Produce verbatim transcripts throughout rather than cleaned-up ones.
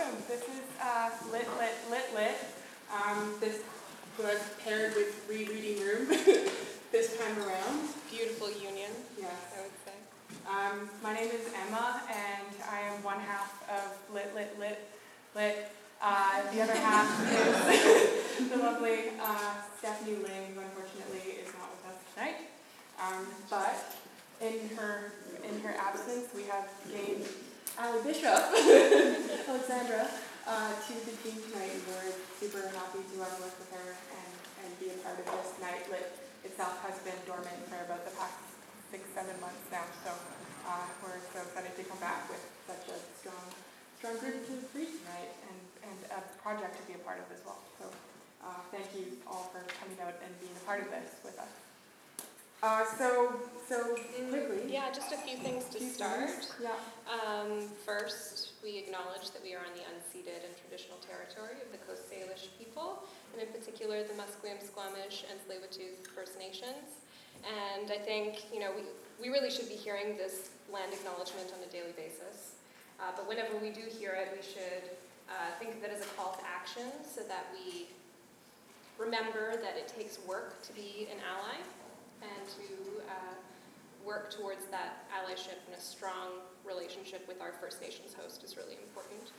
welcome. This is uh, Lit, Lit, Lit, Lit. Um, this was paired with Re-Reading Room this time around. Beautiful union, yes, I would say. Um, my name is Emma, and I am one half of Lit, Lit, Lit, Lit. Uh, the other half is the lovely uh, Stephanie Lynn, who unfortunately is not with us tonight. Um, but in her in her absence, we have gained Allie Bishop, Alexandra, uh, to the team tonight, and we're super happy to have worked with her and, and be a part of this night. Lit itself has been dormant for about the past six, seven months now, so uh, we're so excited to come back with such a strong strong group to read tonight and, and a project to be a part of as well. So uh, thank you all for coming out and being a part of this with us. Uh, so, so quickly. Yeah, just a few things to start. Yeah. Um, first, we acknowledge that we are on the unceded and traditional territory of the Coast Salish people, and in particular the Musqueam, Squamish, and Tsleil-Waututh First Nations. And I think, you know, we, we really should be hearing this land acknowledgement on a daily basis. Uh, but whenever we do hear it, we should uh, think of it as a call to action so that we remember that it takes work to be an ally, and to uh, work towards that allyship and a strong relationship with our First Nations host is really important.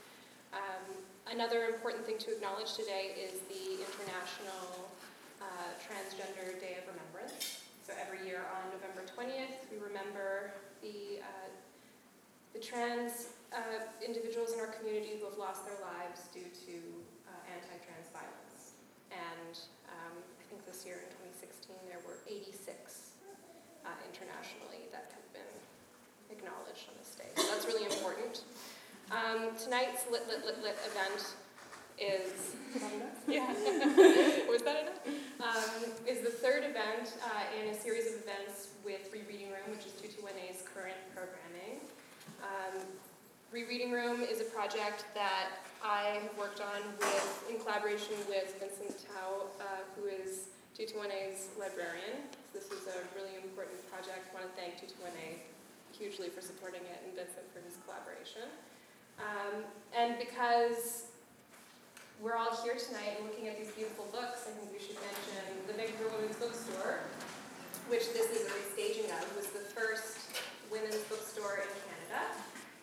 Um, another important thing to acknowledge today is the International uh, Transgender Day of Remembrance. So every year on November twentieth, we remember the, uh, the trans uh, individuals in our community who have lost their lives due to uh, anti-trans violence. And um, I think this year, there were eighty-six uh, internationally that have been acknowledged on this day. So that's really important. Um, tonight's Lit, Lit, Lit, Lit event is... yeah. Was that enough? Um, is the third event uh, in a series of events with Re-Reading Room, which is two twenty-one A's current programming. Um, Re-Reading Room is a project that I have worked on with, in collaboration with Vincent Tao, uh, who is two twenty-one A's librarian. So this is a really important project. I want to thank two twenty-one A hugely for supporting it and Vincent for his collaboration. Um, and because we're all here tonight and looking at these beautiful books, I think we should mention the Vancouver Women's Bookstore, which this is a restaging of, was the first women's bookstore in Canada.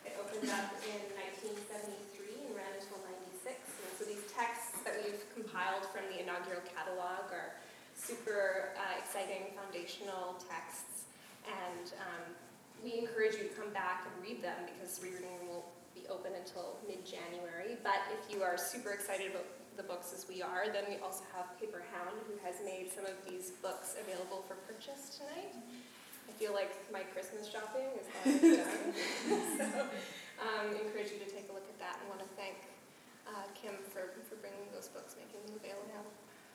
It opened up in nineteen seventy-three and ran until ninety-six. And so these texts that we've compiled from the inaugural catalog are super uh, exciting foundational texts, and um, we encourage you to come back and read them because Re-Reading will be open until mid-January. But if you are super excited about the books as we are, then we also have Paper Hound, who has made some of these books available for purchase tonight. I feel like my Christmas shopping is already done, so um, encourage you to take a look at that, and want to thank uh, Kim for, for bringing those books, making them available.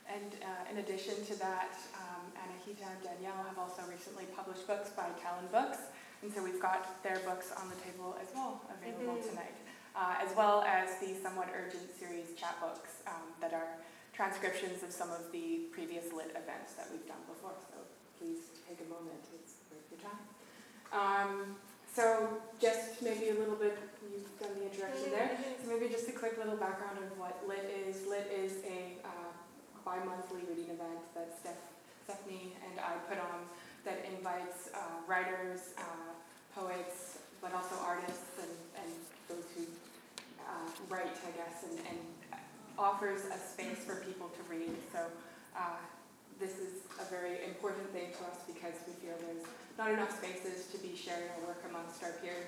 And uh, in addition to that, um, Anahita and Danielle have also recently published books by Talon Books, and so we've got their books on the table as well, available mm-hmm. tonight, uh, as well as the Somewhat Urgent series chapbooks um, that are transcriptions of some of the previous Lit events that we've done before, so please take a moment, it's worth your time. Um, so just maybe a little bit, you've done the introduction there, so maybe just a quick little background of what Lit is. Lit is a uh, bi-monthly reading event that Steph, Stephanie and I put on that invites uh, writers, uh, poets, but also artists and, and those who uh, write, I guess, and, and offers a space for people to read. So uh, this is a very important thing to us because we feel there's not enough spaces to be sharing our work amongst our peers,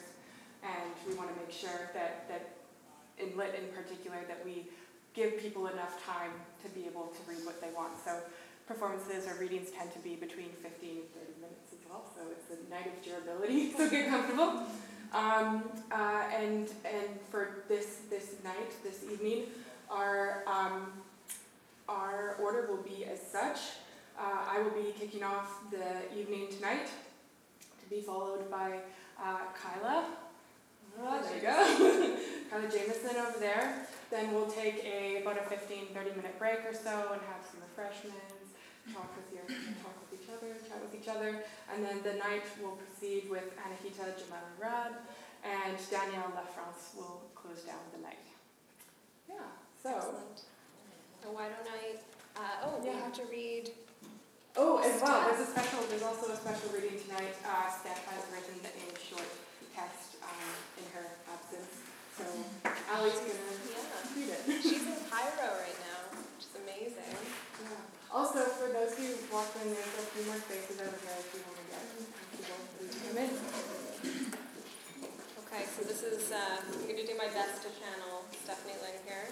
and we want to make sure that, that in Lit in particular, that we give people enough time to be able to read what they want. So performances or readings tend to be between fifteen and thirty minutes as well, so it's a night of durability, so get comfortable. Um, uh, and and for this this night, this evening, our, um, our order will be as such. Uh, I will be kicking off the evening tonight, to be followed by uh, Kyla. Oh, there you go. Kyla Jamieson over there. Then we'll take a, about a fifteen, thirty minute break or so and have some refreshments, talk with, your, talk with each other, chat with each other. And then the night will proceed with Anahita Jamali Rad, and Danielle LaFrance will close down the night. as well. There's a special. There's also a special reading tonight. Uh, Steph has written in short text um, in her absence, so Allie's gonna yeah. read it. She's in Cairo right now, which is amazing. Yeah. Also, for those who walk in, there's a few more spaces over here if you want to get people to come in. Okay, so this is. Uh, I'm going to do my best to channel Stephanie Lynn here.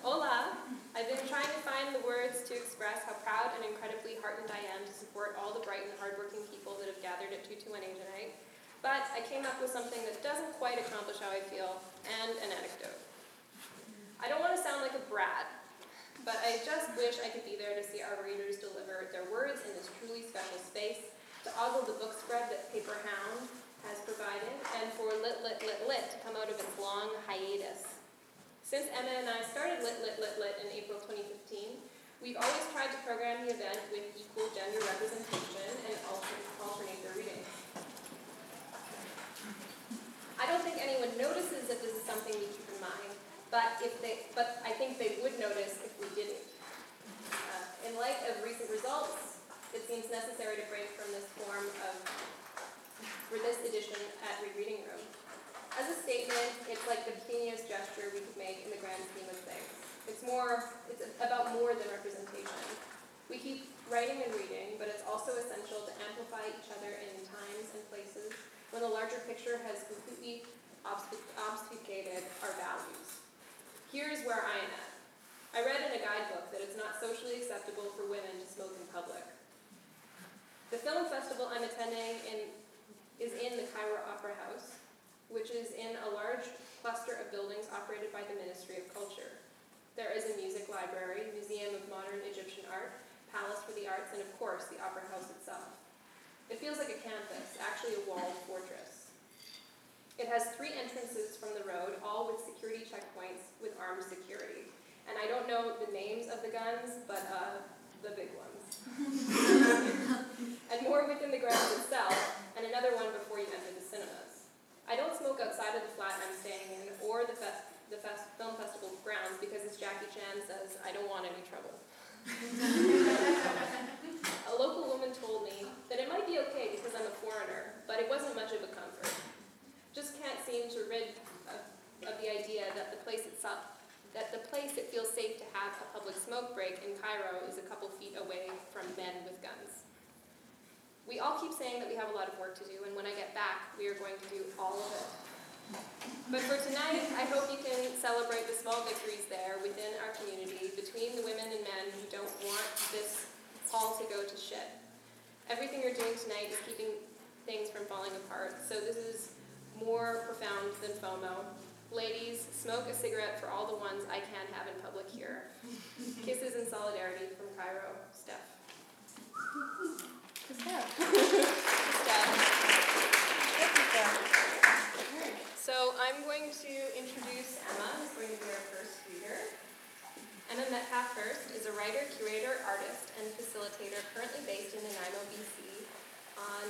Hola! I've been trying to find the words to express how proud and incredibly heartened I am to support all the bright and hardworking people that have gathered at two twenty-one A tonight, but I came up with something that doesn't quite accomplish how I feel, and an anecdote. I don't want to sound like a brat, but I just wish I could be there to see our readers deliver their words in this truly special space, to ogle the book spread that Paper Hound has provided, and for Lit Lit Lit Lit to come out of its long hiatus. Since Emma and I started Lit Lit Lit Lit in April twenty fifteen, we've always tried to program the event with equal gender representation and alternate the readings. I don't think anyone notices that this is something we keep in mind, but if they, but I think they would notice if we didn't. Uh, in light of recent results, it seems necessary to break from this form of, for this edition at Re-Reading Room. As a statement, it's like the teeniest gesture we could make in the grand scheme of things. It's more, it's about more than representation. We keep writing and reading, but it's also essential to amplify each other in times and places when the larger picture has completely obfuscated our values. Here's where I am at. I read in a guidebook that it's not socially acceptable for women to smoke in public. The film festival I'm attending in, is in the Cairo Opera House, which is in a large cluster of buildings operated by the Ministry of Culture. There is a music library, Museum of Modern Egyptian Art, Palace for the Arts, and of course, the Opera House itself. It feels like a campus, actually a walled fortress. It has three entrances from the road, all with security checkpoints with armed security. And I don't know the names of the guns, but uh, the big ones. And more within the grounds itself, and another one before you enter the cinemas. I don't smoke outside of the flat I'm staying in or the, fest, the fest, film festival grounds because, as Jackie Chan says, I don't want any trouble. A local woman told me that it might be okay because I'm a foreigner, but it wasn't much of a comfort. Just can't seem to rid of, of the idea that the place itself, that the place it feels safe to have a public smoke break in Cairo is a couple feet away from men with guns. We all keep saying that we have a lot of work to do, and when I get back, we are going to do all of it. But for tonight, I hope you can celebrate the small victories there within our community, between the women and men who don't want this all to go to shit. Everything you're doing tonight is keeping things from falling apart, so this is more profound than FOMO. Ladies, smoke a cigarette for all the ones I can have in public here. Kisses and solidarity from Cairo, Steph. Yeah. So I'm going to introduce Emma, who's going to be our first reader. Emma Metcalfe Hurst is a writer, curator, artist, and facilitator currently based in Nanaimo, B C on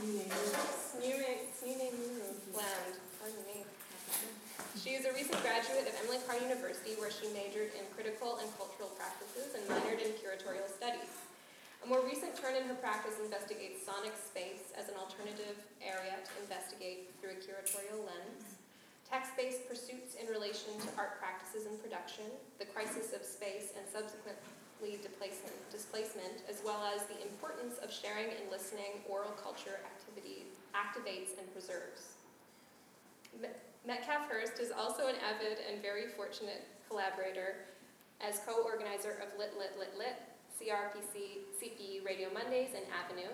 Nuu-chah-nulth land. She is a recent graduate of Emily Carr University, where she majored in critical and cultural practices and minored in curatorial studies. A more recent turn in her practice investigates sonic space as an alternative area to investigate through a curatorial lens, text-based pursuits in relation to art practices and production, the crisis of space and subsequently displacement, as well as the importance of sharing and listening oral culture activity activates and preserves. Metcalfe Hurst is also an avid and very fortunate collaborator as co-organizer of Lit Lit Lit Lit, C R P C, C P E Radio Mondays, and Avenue.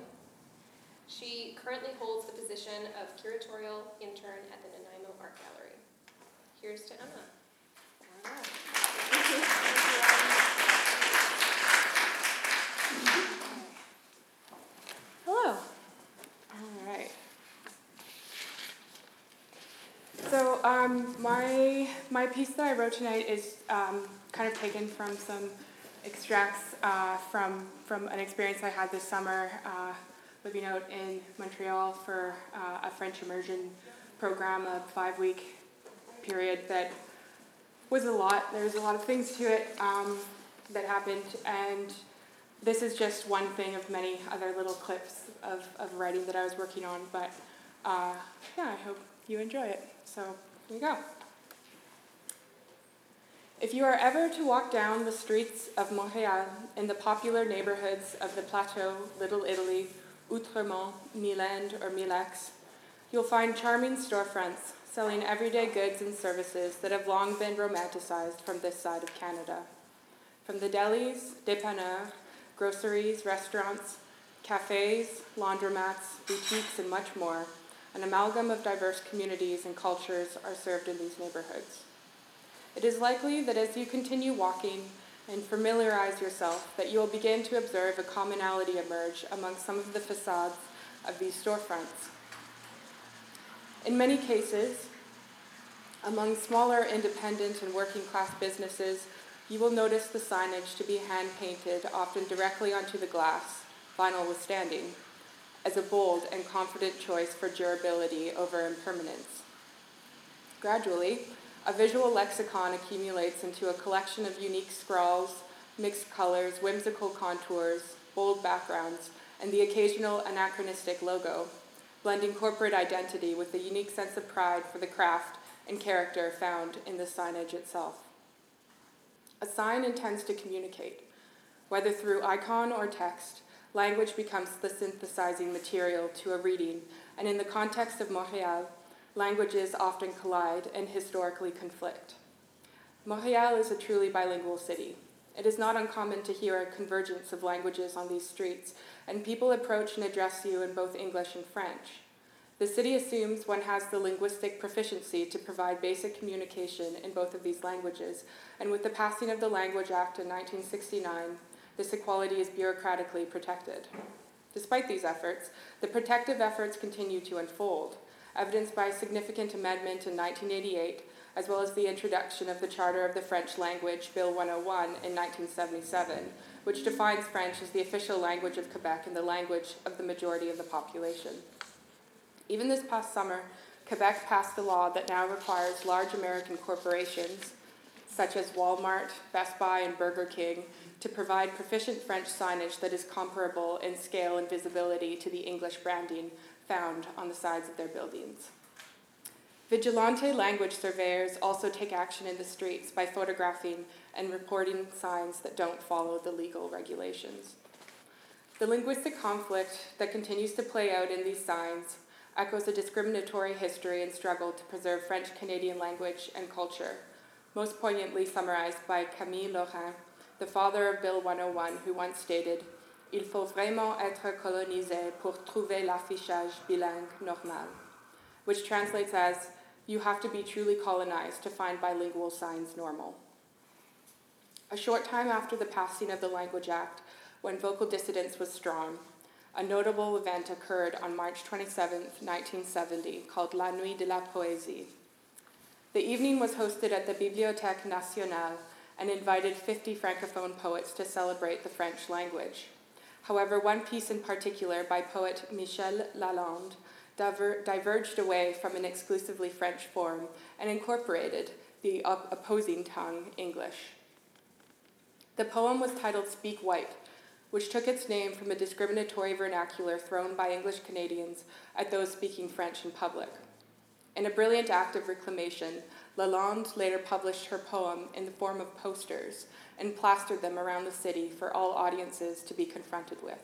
She currently holds the position of curatorial intern at the Nanaimo Art Gallery. Here's to Emma. All right. Hello. All right. So um, my my piece that I wrote tonight is um, kind of taken from some extracts uh, from from an experience I had this summer uh, living out in Montreal for uh, a French immersion program, a five-week period that was a lot. There was a lot of things to it um, that happened, and this is just one thing of many other little clips of, of writing that I was working on, but uh, yeah, I hope you enjoy it. So here you go. If you are ever to walk down the streets of Montréal in the popular neighborhoods of the Plateau, Little Italy, Outremont, Milan, or Milax, you'll find charming storefronts selling everyday goods and services that have long been romanticized from this side of Canada. From the delis, dépanneurs, groceries, restaurants, cafes, laundromats, boutiques, and much more, an amalgam of diverse communities and cultures are served in these neighborhoods. It is likely that as you continue walking and familiarize yourself, that you will begin to observe a commonality emerge among some of the facades of these storefronts. In many cases, among smaller independent and working class businesses, you will notice the signage to be hand painted, often directly onto the glass, vinyl withstanding, as a bold and confident choice for durability over impermanence. Gradually, a visual lexicon accumulates into a collection of unique scrawls, mixed colors, whimsical contours, bold backgrounds, and the occasional anachronistic logo, blending corporate identity with a unique sense of pride for the craft and character found in the signage itself. A sign intends to communicate. Whether through icon or text, language becomes the synthesizing material to a reading, and in the context of Montréal, languages often collide and historically conflict. Montréal is a truly bilingual city. It is not uncommon to hear a convergence of languages on these streets, and people approach and address you in both English and French. The city assumes one has the linguistic proficiency to provide basic communication in both of these languages, and with the passing of the Language Act in nineteen sixty-nine, this equality is bureaucratically protected. Despite these efforts, the protective efforts continue to unfold, evidenced by a significant amendment in nineteen eighty-eight, as well as the introduction of the Charter of the French Language, Bill one oh one, in nineteen seventy-seven, which defines French as the official language of Quebec and the language of the majority of the population. Even this past summer, Quebec passed a law that now requires large American corporations, such as Walmart, Best Buy, and Burger King, to provide proficient French signage that is comparable in scale and visibility to the English branding found on the sides of their buildings. Vigilante language surveyors also take action in the streets by photographing and reporting signs that don't follow the legal regulations. The linguistic conflict that continues to play out in these signs echoes a discriminatory history and struggle to preserve French-Canadian language and culture, most poignantly summarized by Camille Laurin, the father of Bill one oh one, who once stated, "Il faut vraiment être colonisé pour trouver l'affichage bilingue normal," which translates as, "You have to be truly colonized to find bilingual signs normal." A short time after the passing of the Language Act, when vocal dissidence was strong, a notable event occurred on March twenty-seventh, nineteen seventy, called La Nuit de la Poésie. The evening was hosted at the Bibliothèque Nationale and invited fifty francophone poets to celebrate the French language. However, one piece in particular by poet Michel Lalande diver- diverged away from an exclusively French form and incorporated the op- opposing tongue, English. The poem was titled Speak White, which took its name from a discriminatory vernacular thrown by English Canadians at those speaking French in public. In a brilliant act of reclamation, Lalande later published her poem in the form of posters and plastered them around the city for all audiences to be confronted with.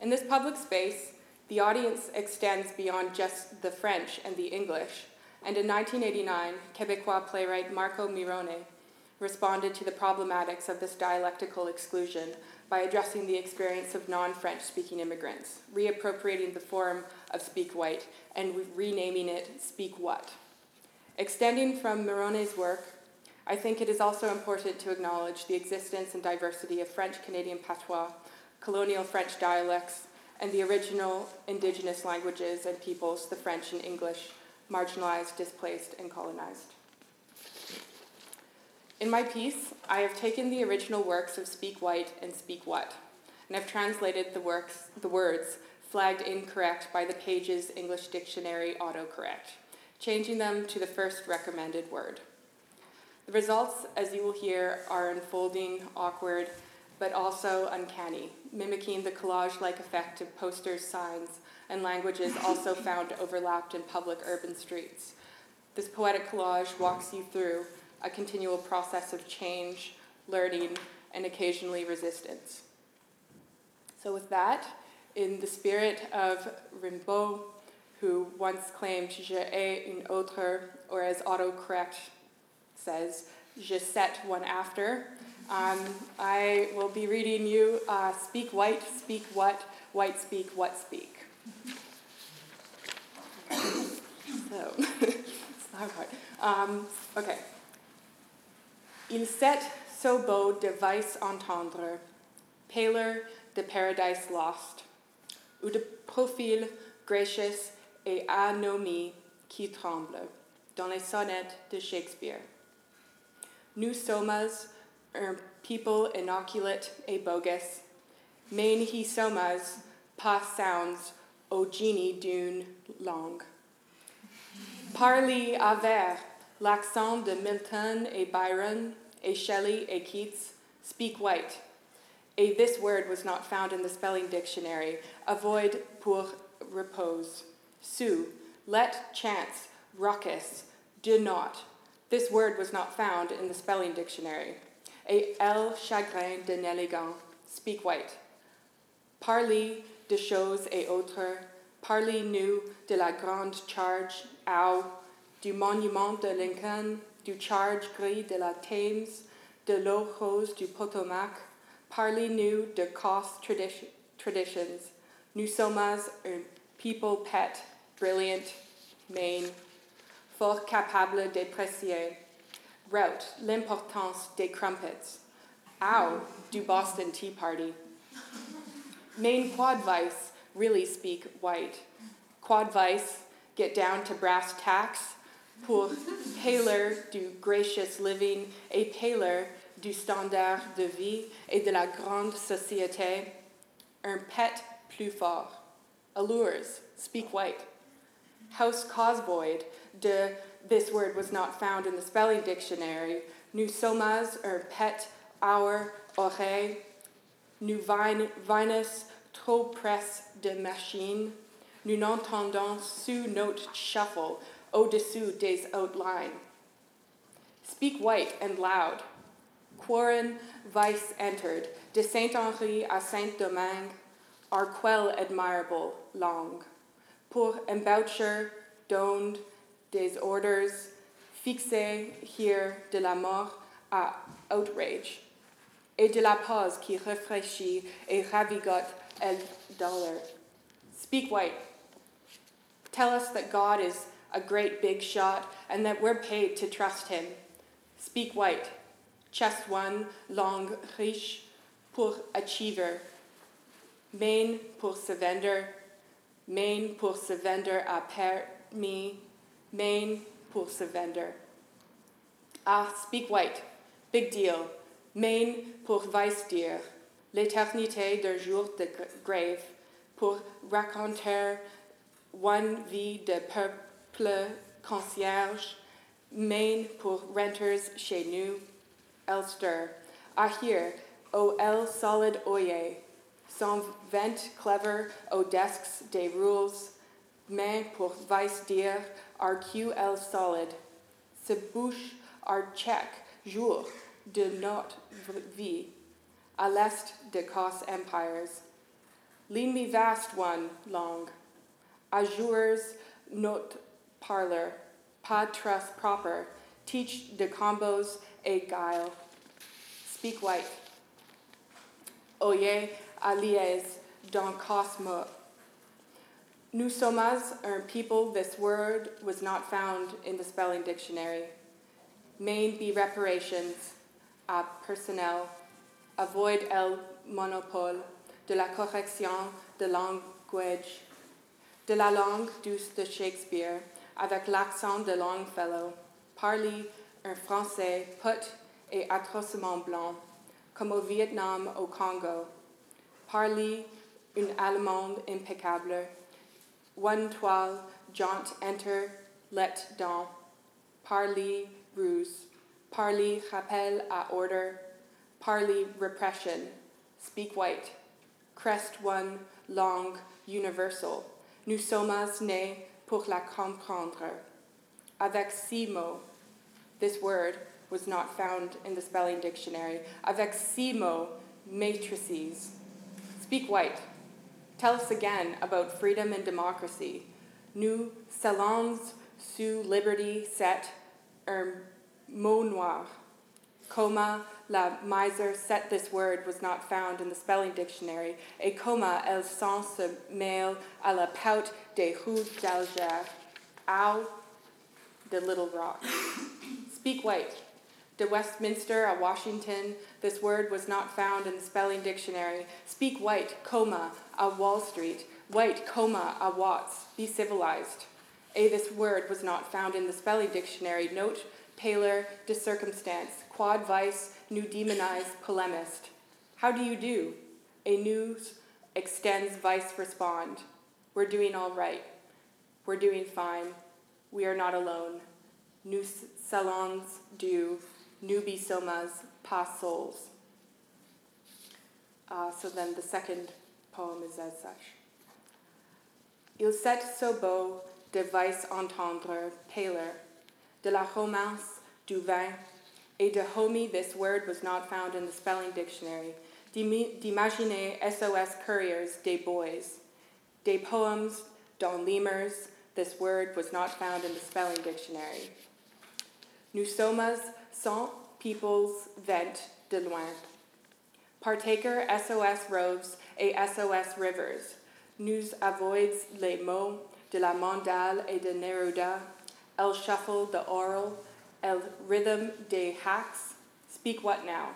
In this public space, the audience extends beyond just the French and the English, and in nineteen eighty-nine, Quebecois playwright Marco Mirone responded to the problematics of this dialectical exclusion by addressing the experience of non-French-speaking immigrants, reappropriating the form of Speak White and renaming it Speak What. Extending from Mirone's work, I think it is also important to acknowledge the existence and diversity of French-Canadian patois, colonial French dialects, and the original indigenous languages and peoples, the French and English, marginalized, displaced, and colonized. In my piece, I have taken the original works of Speak White and Speak What, and I've translated the works, the words flagged incorrect by the Page's English Dictionary autocorrect, changing them to the first recommended word. The results, as you will hear, are unfolding, awkward, but also uncanny, mimicking the collage-like effect of posters, signs, and languages also found overlapped in public urban streets. This poetic collage walks you through a continual process of change, learning, and occasionally resistance. So with that, in the spirit of Rimbaud, who once claimed "Je hais une autre," or as autocorrect says, "Je set one after," um, I will be reading you uh, Speak White, Speak What, White Speak, What Speak. So, it's not hard. Um, okay. Il set so beau de vice entendre, pâleur de paradise lost, ou de profil gracious et anomie qui tremble, dans les sonnettes de Shakespeare. Nous sommes un people inoculate et bogus, mais n'y sommes pas sounds au génie d'une langue. Parlez avec l'accent de Milton et Byron et Shelley et Keats, speak white. A this word was not found in the spelling dictionary. Avoid pour repose. Sue, let chance, ruckus, do not. This word was not found in the spelling dictionary. Et elle chagrin de n'élégant, speak white. Parlez de choses et autres. Parlez-nous de la grande charge, au, du monument de Lincoln, du charge gris de la Thames, de l'eau rose du Potomac. Parlez-nous de cost tradi- traditions. Nous sommes un people pet, brilliant, main, fort capable d'apprécier. Route, l'importance des crumpets. Au, du Boston Tea Party. Main quad vice, really speak white. Quad vice, get down to brass tacks. Pour pâleur du gracious living et pâleur du standard de vie et de la grande société, un pet plus fort. Allures, speak white. House cosboyed, de, this word was not found in the spelling dictionary. Nous sommes un pet, our, oreille. Nous vinus trop près de machine. Nous n'entendons sous notre shuffle, au-dessous des outlines. Speak white and loud. Quarren vice entered, de Saint-Henri à Saint-Domingue, Arquel admirable, long. Pour embouchure, donne, des orders, fixé here, de la mort à outrage, et de la pause qui rafraîchit et ravigote el dollar. Speak white. Tell us that God is a great big shot and that we're paid to trust him. Speak white. Chest one, langue riche, pour achiever, main pour se vendre, main pour se vendre à permis, main pour se vendre. Ah, speak white, big deal, main pour vice dire, l'éternité d'un jour de grève, pour raconter one vie de peuple concierge, main pour renters chez nous. Elster, ahir, o el solid oye, sans vent clever, o desks des rules, main pour vice dire, arq el solid, se bouche ar check, jour, de notre vie, à l'est de cos empires, lean me vast one, long, à jours, notre parlor, pas trust proper, teach de combos et guile. Speak white. Oyez, alliés, dans Cosmo. Nous sommes un people, this word was not found in the spelling dictionary. Main be reparations, à personnel. Avoid el monopole, de la correction de language, de la langue douce de Shakespeare, avec l'accent de Longfellow. Parlez un français put et atrocement blanc, comme au Vietnam, au Congo. Parlez une allemande impeccable. One toile, jaunt, enter, let, dans. Parlez ruse, Parler, rappel à order. Parler, repression. Speak white. Crest one, langue, universel. Nous sommes nés pour la comprendre. Avec six mots. This word was not found in the spelling dictionary. Avec six mots, matrices. Speak white. Tell us again about freedom and democracy. Nous salons sous liberty set un mot noir. Coma, la miser set this word was not found in the spelling dictionary. Et coma, elle s'en se mêle à la pout des roues d'Alger. Ow, the Little Rock. Speak white. De Westminster à Washington, this word was not found in the spelling dictionary. Speak white, coma, à Wall Street. White, coma, à Watts. Be civilized. A, this word was not found in the spelling dictionary. Note, Taylor, de circumstance. Quod vice, nous demonize, polemist. How do you do? A, news extends, vice respond. We're doing all right. We're doing fine. We are not alone. Nous salons du. Nubi somas, pas souls. Uh, so then the second poem is as such. Il s'est so beau de vice entendre, Taylor, de la romance, du vin, et de homie, this word was not found in the spelling dictionary, d'imaginer S O S couriers, des boys, des poems, dans lemurs, this word was not found in the spelling dictionary. Nous sommes cent peoples vent de loin. Partaker S O S roves et S O S rivers. Nous avoids les mots de la mandale et de Neruda. El shuffle the oral. El rhythm des hacks. Speak what now?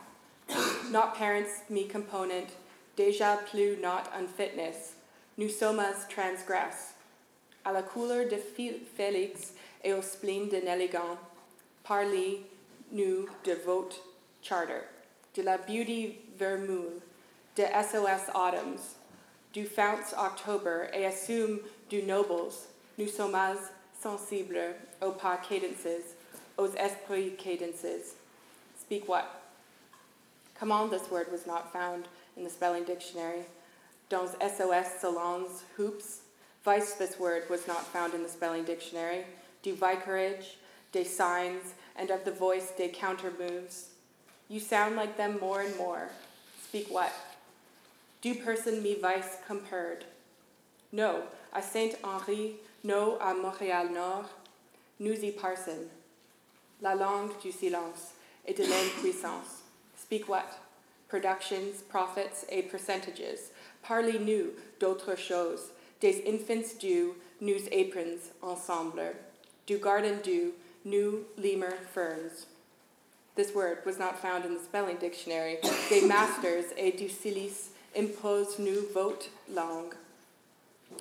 Not parents, me component. Déjà plus not unfitness. Nous sommes transgress. À la couleur de Félix et au spleen de Nelligan. Parli nous de vote charter, de la beauty vermeule, de S O S autumns, du founts October et assume du nobles, nous sommes sensibles aux pas cadences, aux esprits cadences. Speak what? Come on, this word was not found in the spelling dictionary. Dans S O S salons, hoops, vice, this word was not found in the spelling dictionary. Du vicarage, des signs, and of the voice des counter moves. You sound like them more and more. Speak what? Du person mi vice compared. No, à Saint-Henri, no, à Montréal Nord, nous y parson. La langue du silence et de l'impuissance. Speak what? Productions, profits, et percentages. Parlez-nous d'autres choses. Des infants du, nous aprons ensemble. Du garden du, New Lemur Ferns. This word was not found in the spelling dictionary. Des masters et du silice impose nous vote langue.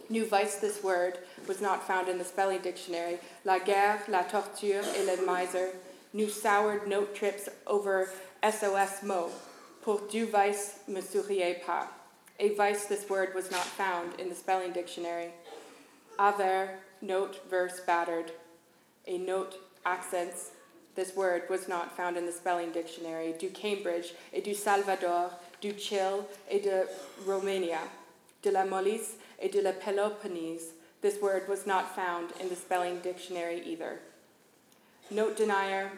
Nous vice, this word was not found in the spelling dictionary. La guerre, la torture et le miser. Nous soured note trips over S O S mots. Pour du vice, me souriez pas. A vice, this word was not found in the spelling dictionary. Aver, note, verse, battered. A note, accents, this word was not found in the spelling dictionary. Du Cambridge, et du Salvador, du Chile, et de Romania. De la Molise, et de la Peloponnese, this word was not found in the spelling dictionary either. Note denier,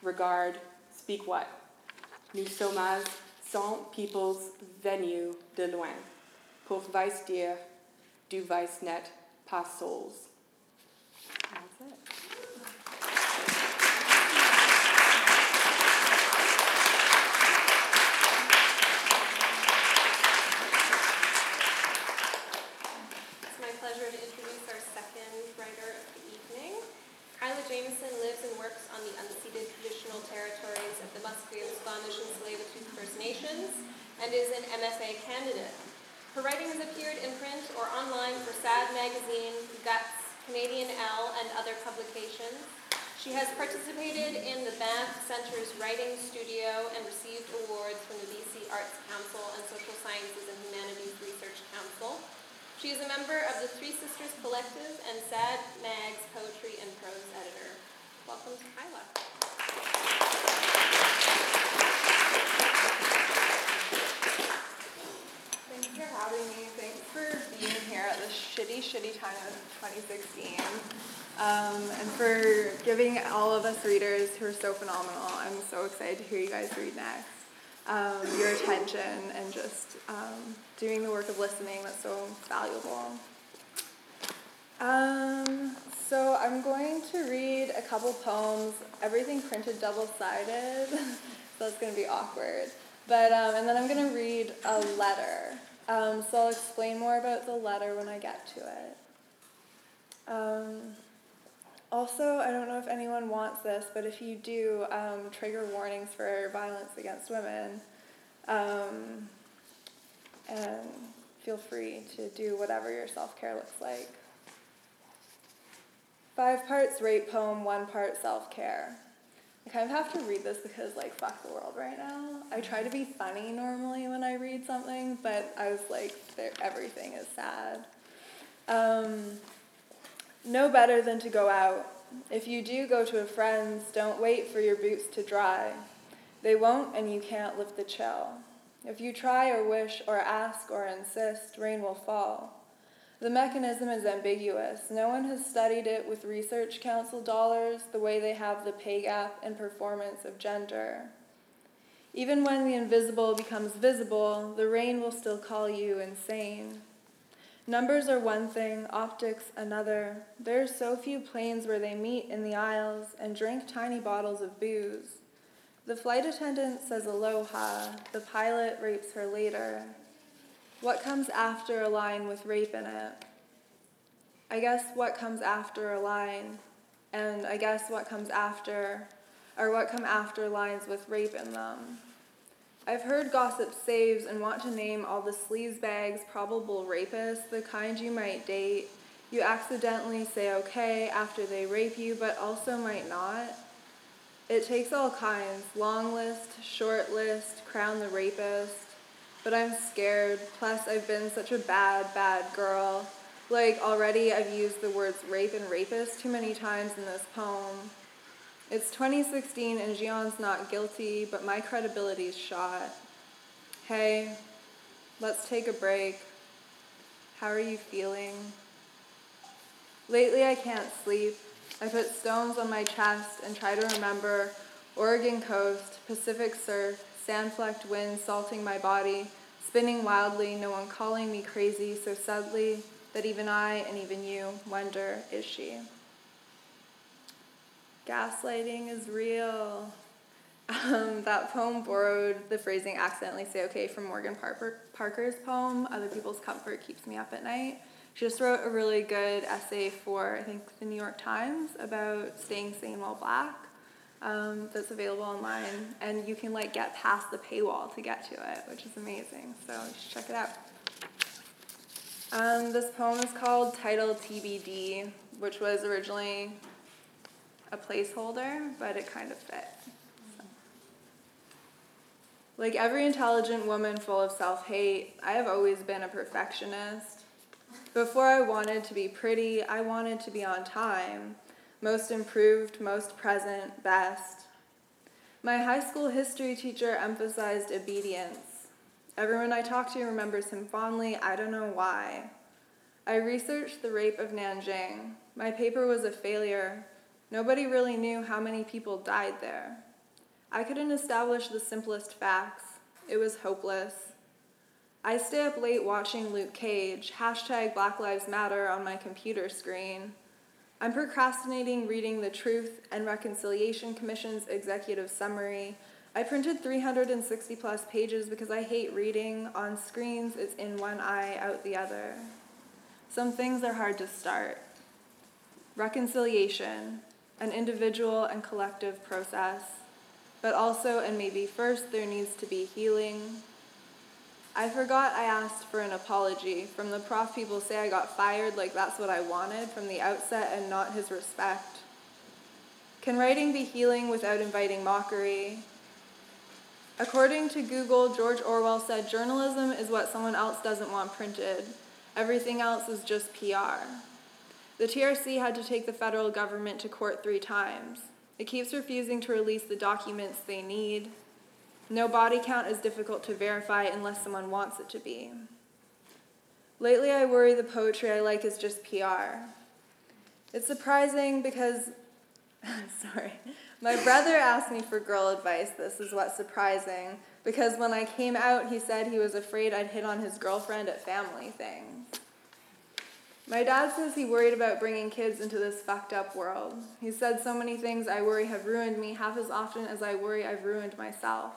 regard, speak what? Nous sommes cent peoples venus de loin. Pour vice dire, du vice net, pas souls. That's it. Kyla Jamieson lives and works on the unceded traditional territories of the Musqueam, Squamish, and Tsleil-Waututh First Nations, and is an M F A candidate. Her writing has appeared in print or online for SAD Magazine, Guts, Canadian Elle, and other publications. She has participated in the Banff Centre's Writing Studio and received awards from the B C Arts Council and Social Sciences and Humanities Research Council. She is a member of the Three Sisters Collective and SAD Mag's poetry and prose editor. Welcome to Kyla. Thanks for having me. Thanks for being here at this shitty, shitty time of twenty sixteen. Um, and for giving all of us readers who are so phenomenal. I'm so excited to hear you guys read next. Um, your attention and just um, doing the work of listening that's so valuable. Um, so I'm going to read a couple poems, everything printed double-sided, so it's going to be awkward. But um, and then I'm going to read a letter. Um, so I'll explain more about the letter when I get to it. Um, Also, I don't know if anyone wants this, but if you do, um, trigger warnings for violence against women, um, and feel free to do whatever your self-care looks like. Five parts rape poem, one part self-care. I kind of have to read this because, like, fuck the world right now. I try to be funny normally when I read something, but I was like, everything is sad. Um... No better than to go out. If you do go to a friend's, don't wait for your boots to dry. They won't, and you can't lift the chill. If you try or wish or ask or insist, rain will fall. The mechanism is ambiguous. No one has studied it with research council dollars the way they have the pay gap and performance of gender. Even when the invisible becomes visible, the rain will still call you insane. Numbers are one thing, optics another. There are so few planes where they meet in the aisles and drink tiny bottles of booze. The flight attendant says aloha, the pilot rapes her later. What comes after a line with rape in it? I guess what comes after a line, and I guess what comes after, or what come after lines with rape in them. I've heard gossip saves and want to name all the sleazebags, probable rapists, the kind you might date. You accidentally say okay after they rape you, but also might not. It takes all kinds, long list, short list, crown the rapist. But I'm scared, plus I've been such a bad, bad girl. Like, already I've used the words rape and rapist too many times in this poem. It's twenty sixteen and Gion's not guilty, but my credibility's shot. Hey, let's take a break. How are you feeling? Lately I can't sleep. I put stones on my chest and try to remember Oregon coast, Pacific surf, sand-flecked wind salting my body, spinning wildly, no one calling me crazy so subtly that even I and even you wonder, is she? Gaslighting is real. Um, that poem borrowed the phrasing accidentally say okay from Morgan Parker, Parker's poem, Other People's Comfort Keeps Me Up at Night. She just wrote a really good essay for, I think, the New York Times about staying sane while black, um, that's available online. And you can, like, get past the paywall to get to it, which is amazing. So you should check it out. Um, this poem is called Title T B D, which was originally a placeholder, but it kind of fit. So. Like every intelligent woman full of self-hate, I have always been a perfectionist. Before I wanted to be pretty, I wanted to be on time, most improved, most present, best. My high school history teacher emphasized obedience. Everyone I talk to remembers him fondly, I don't know why. I researched the rape of Nanjing. My paper was a failure. Nobody really knew how many people died there. I couldn't establish the simplest facts. It was hopeless. I stay up late watching Luke Cage, hashtag Black Lives Matter on my computer screen. I'm procrastinating reading the Truth and Reconciliation Commission's executive summary. I printed three hundred sixty plus pages because I hate reading. On screens, it's in one eye, out the other. Some things are hard to start. Reconciliation. An individual and collective process, but also, and maybe first, there needs to be healing. I forgot I asked for an apology. From the prof, people say I got fired like that's what I wanted from the outset and not his respect. Can writing be healing without inviting mockery? According to Google, George Orwell said, journalism is what someone else doesn't want printed. Everything else is just P R. The T R C had to take the federal government to court three times. It keeps refusing to release the documents they need. No body count is difficult to verify unless someone wants it to be. Lately, I worry the poetry I like is just P R. It's surprising because, sorry, my brother asked me for girl advice. This is what's surprising, because when I came out, he said he was afraid I'd hit on his girlfriend at family things. My dad says he worried about bringing kids into this fucked up world. He said so many things I worry have ruined me half as often as I worry I've ruined myself.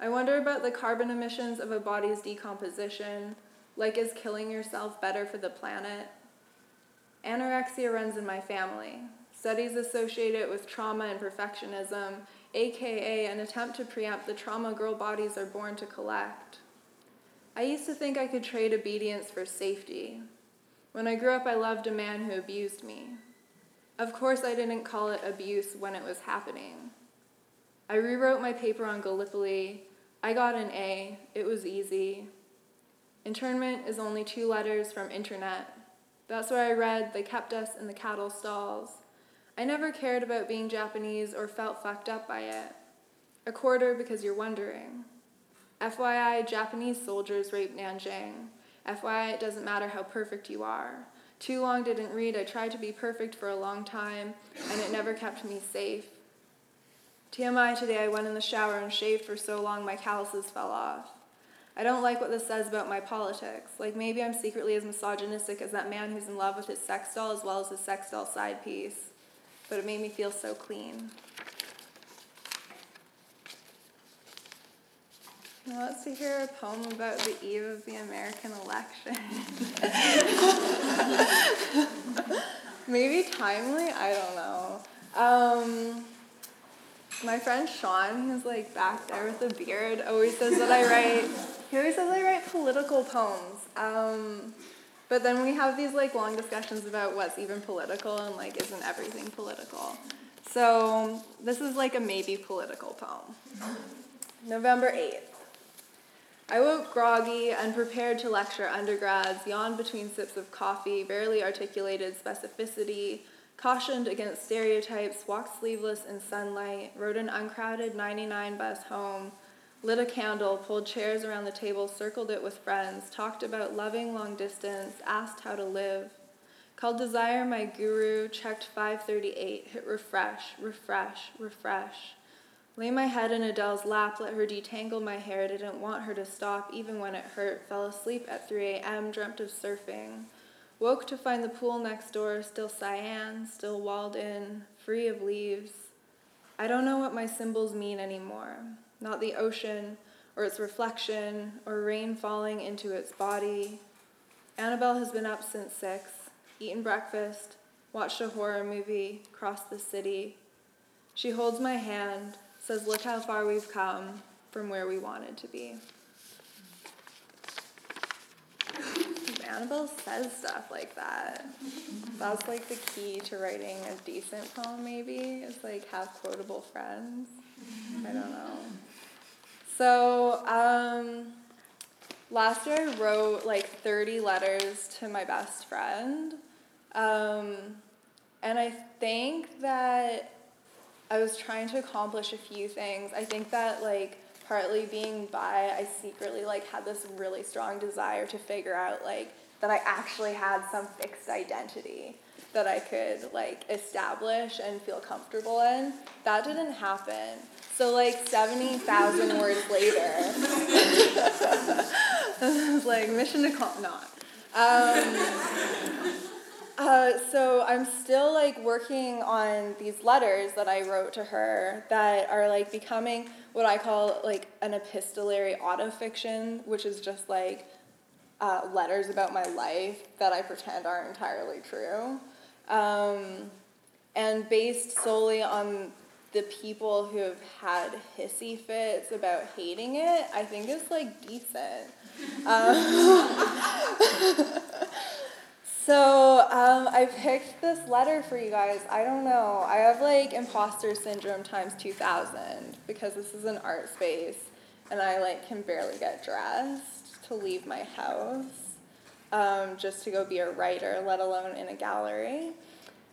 I wonder about the carbon emissions of a body's decomposition. Like, is killing yourself better for the planet? Anorexia runs in my family. Studies associate it with trauma and perfectionism, aka an attempt to preempt the trauma girl bodies are born to collect. I used to think I could trade obedience for safety. When I grew up, I loved a man who abused me. Of course, I didn't call it abuse when it was happening. I rewrote my paper on Gallipoli. I got an A. It was easy. Internment is only two letters from internet. That's where I read they kept us in the cattle stalls. I never cared about being Japanese or felt fucked up by it. A quarter because you're wondering. F Y I, Japanese soldiers raped Nanjing. F Y I, it doesn't matter how perfect you are. Too long didn't read, I tried to be perfect for a long time, and it never kept me safe. T M I today, I went in the shower and shaved for so long my calluses fell off. I don't like what this says about my politics. Like, maybe I'm secretly as misogynistic as that man who's in love with his sex doll as well as his sex doll side piece. But it made me feel so clean. Now let's hear a poem about the eve of the American election. Maybe timely? I don't know. Um, my friend Sean, who's like back there with a beard, always says that I write, he always says I write political poems. Um, but then we have these like long discussions about what's even political and like isn't everything political. So this is like a maybe political poem. November eighth. I woke groggy, unprepared to lecture undergrads, yawned between sips of coffee, barely articulated specificity, cautioned against stereotypes, walked sleeveless in sunlight, rode an uncrowded ninety-nine bus home, lit a candle, pulled chairs around the table, circled it with friends, talked about loving long distance, asked how to live, called desire my guru, checked five thirty-eight, hit refresh, refresh, refresh. Lay my head in Adele's lap, let her detangle my hair, didn't want her to stop even when it hurt, fell asleep at three a.m., dreamt of surfing. Woke to find the pool next door, still cyan, still walled in, free of leaves. I don't know what my symbols mean anymore. Not the ocean, or its reflection, or rain falling into its body. Annabelle has been up since six, eaten breakfast, watched a horror movie, crossed the city. She holds my hand, says, look how far we've come from where we wanted to be. Annabelle says stuff like that. That's like the key to writing a decent poem, maybe, is like have quotable friends. I don't know. So um, last year I wrote like thirty letters to my best friend. Um, and I think that I was trying to accomplish a few things. I think that, like, partly being bi, I secretly, like, had this really strong desire to figure out, like, that I actually had some fixed identity that I could, like, establish and feel comfortable in. That didn't happen. So, like, seventy thousand words later, I was like, mission accomplished. Not. Um, Uh, so I'm still, like, working on these letters that I wrote to her that are, like, becoming what I call, like, an epistolary autofiction, which is just, like, uh, letters about my life that I pretend aren't entirely true, um, and based solely on the people who have had hissy fits about hating it. I think it's, like, decent. Um, So um, I picked this letter for you guys. I don't know. I have like imposter syndrome times two thousand because this is an art space and I like can barely get dressed to leave my house um, just to go be a writer, let alone in a gallery.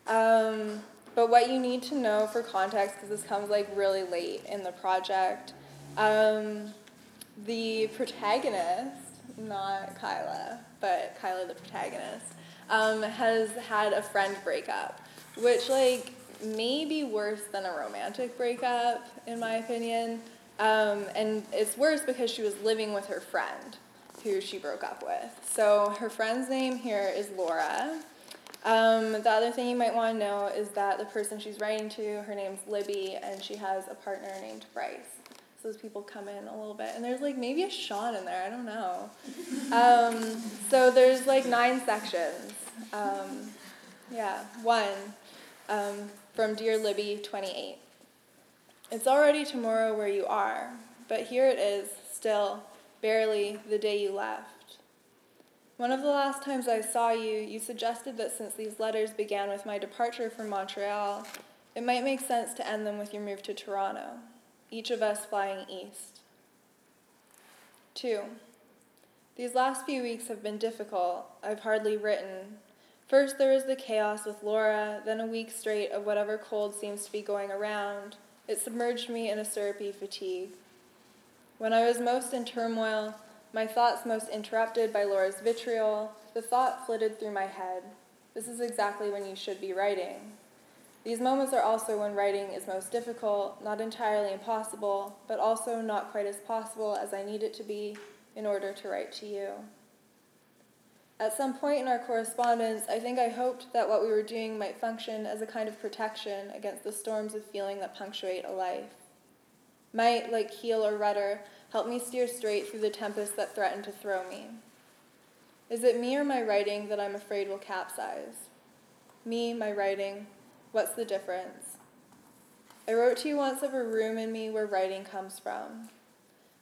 Um, But what you need to know for context, because this comes like really late in the project, um, the protagonist, not Kyla, but Kyla the protagonist, um, has had a friend breakup, which like may be worse than a romantic breakup, in my opinion. Um, and it's worse because she was living with her friend who she broke up with. So her friend's name here is Laura. Um, the other thing you might want to know is that the person she's writing to, her name's Libby, and she has a partner named Bryce. So those people come in a little bit. And there's like maybe a Sean in there, I don't know. Um, so there's like nine sections. Um, yeah, one, um, from Dear Libby, twenty-eight. It's already tomorrow where you are, but here it is, still, barely, the day you left. One of the last times I saw you, you suggested that since these letters began with my departure from Montreal, it might make sense to end them with your move to Toronto, each of us flying east. Two, these last few weeks have been difficult. I've hardly written. First there was the chaos with Laura, then a week straight of whatever cold seems to be going around. It submerged me in a syrupy fatigue. When I was most in turmoil, my thoughts most interrupted by Laura's vitriol, the thought flitted through my head. This is exactly when you should be writing. These moments are also when writing is most difficult, not entirely impossible, but also not quite as possible as I need it to be in order to write to you. At some point in our correspondence, I think I hoped that what we were doing might function as a kind of protection against the storms of feeling that punctuate a life. Might, like keel or rudder, help me steer straight through the tempest that threatened to throw me. Is it me or my writing that I'm afraid will capsize? Me, my writing, what's the difference? I wrote to you once of a room in me where writing comes from.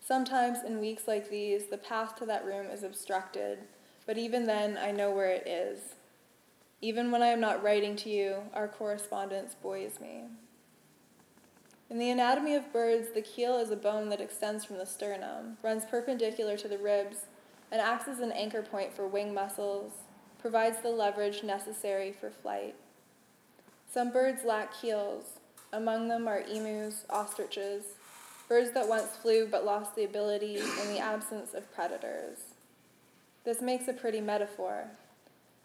Sometimes in weeks like these, the path to that room is obstructed, but even then I know where it is. Even when I am not writing to you, our correspondence buoys me. In the anatomy of birds, the keel is a bone that extends from the sternum, runs perpendicular to the ribs, and acts as an anchor point for wing muscles, provides the leverage necessary for flight. Some birds lack keels. Among them are emus, ostriches, birds that once flew but lost the ability in the absence of predators. This makes a pretty metaphor.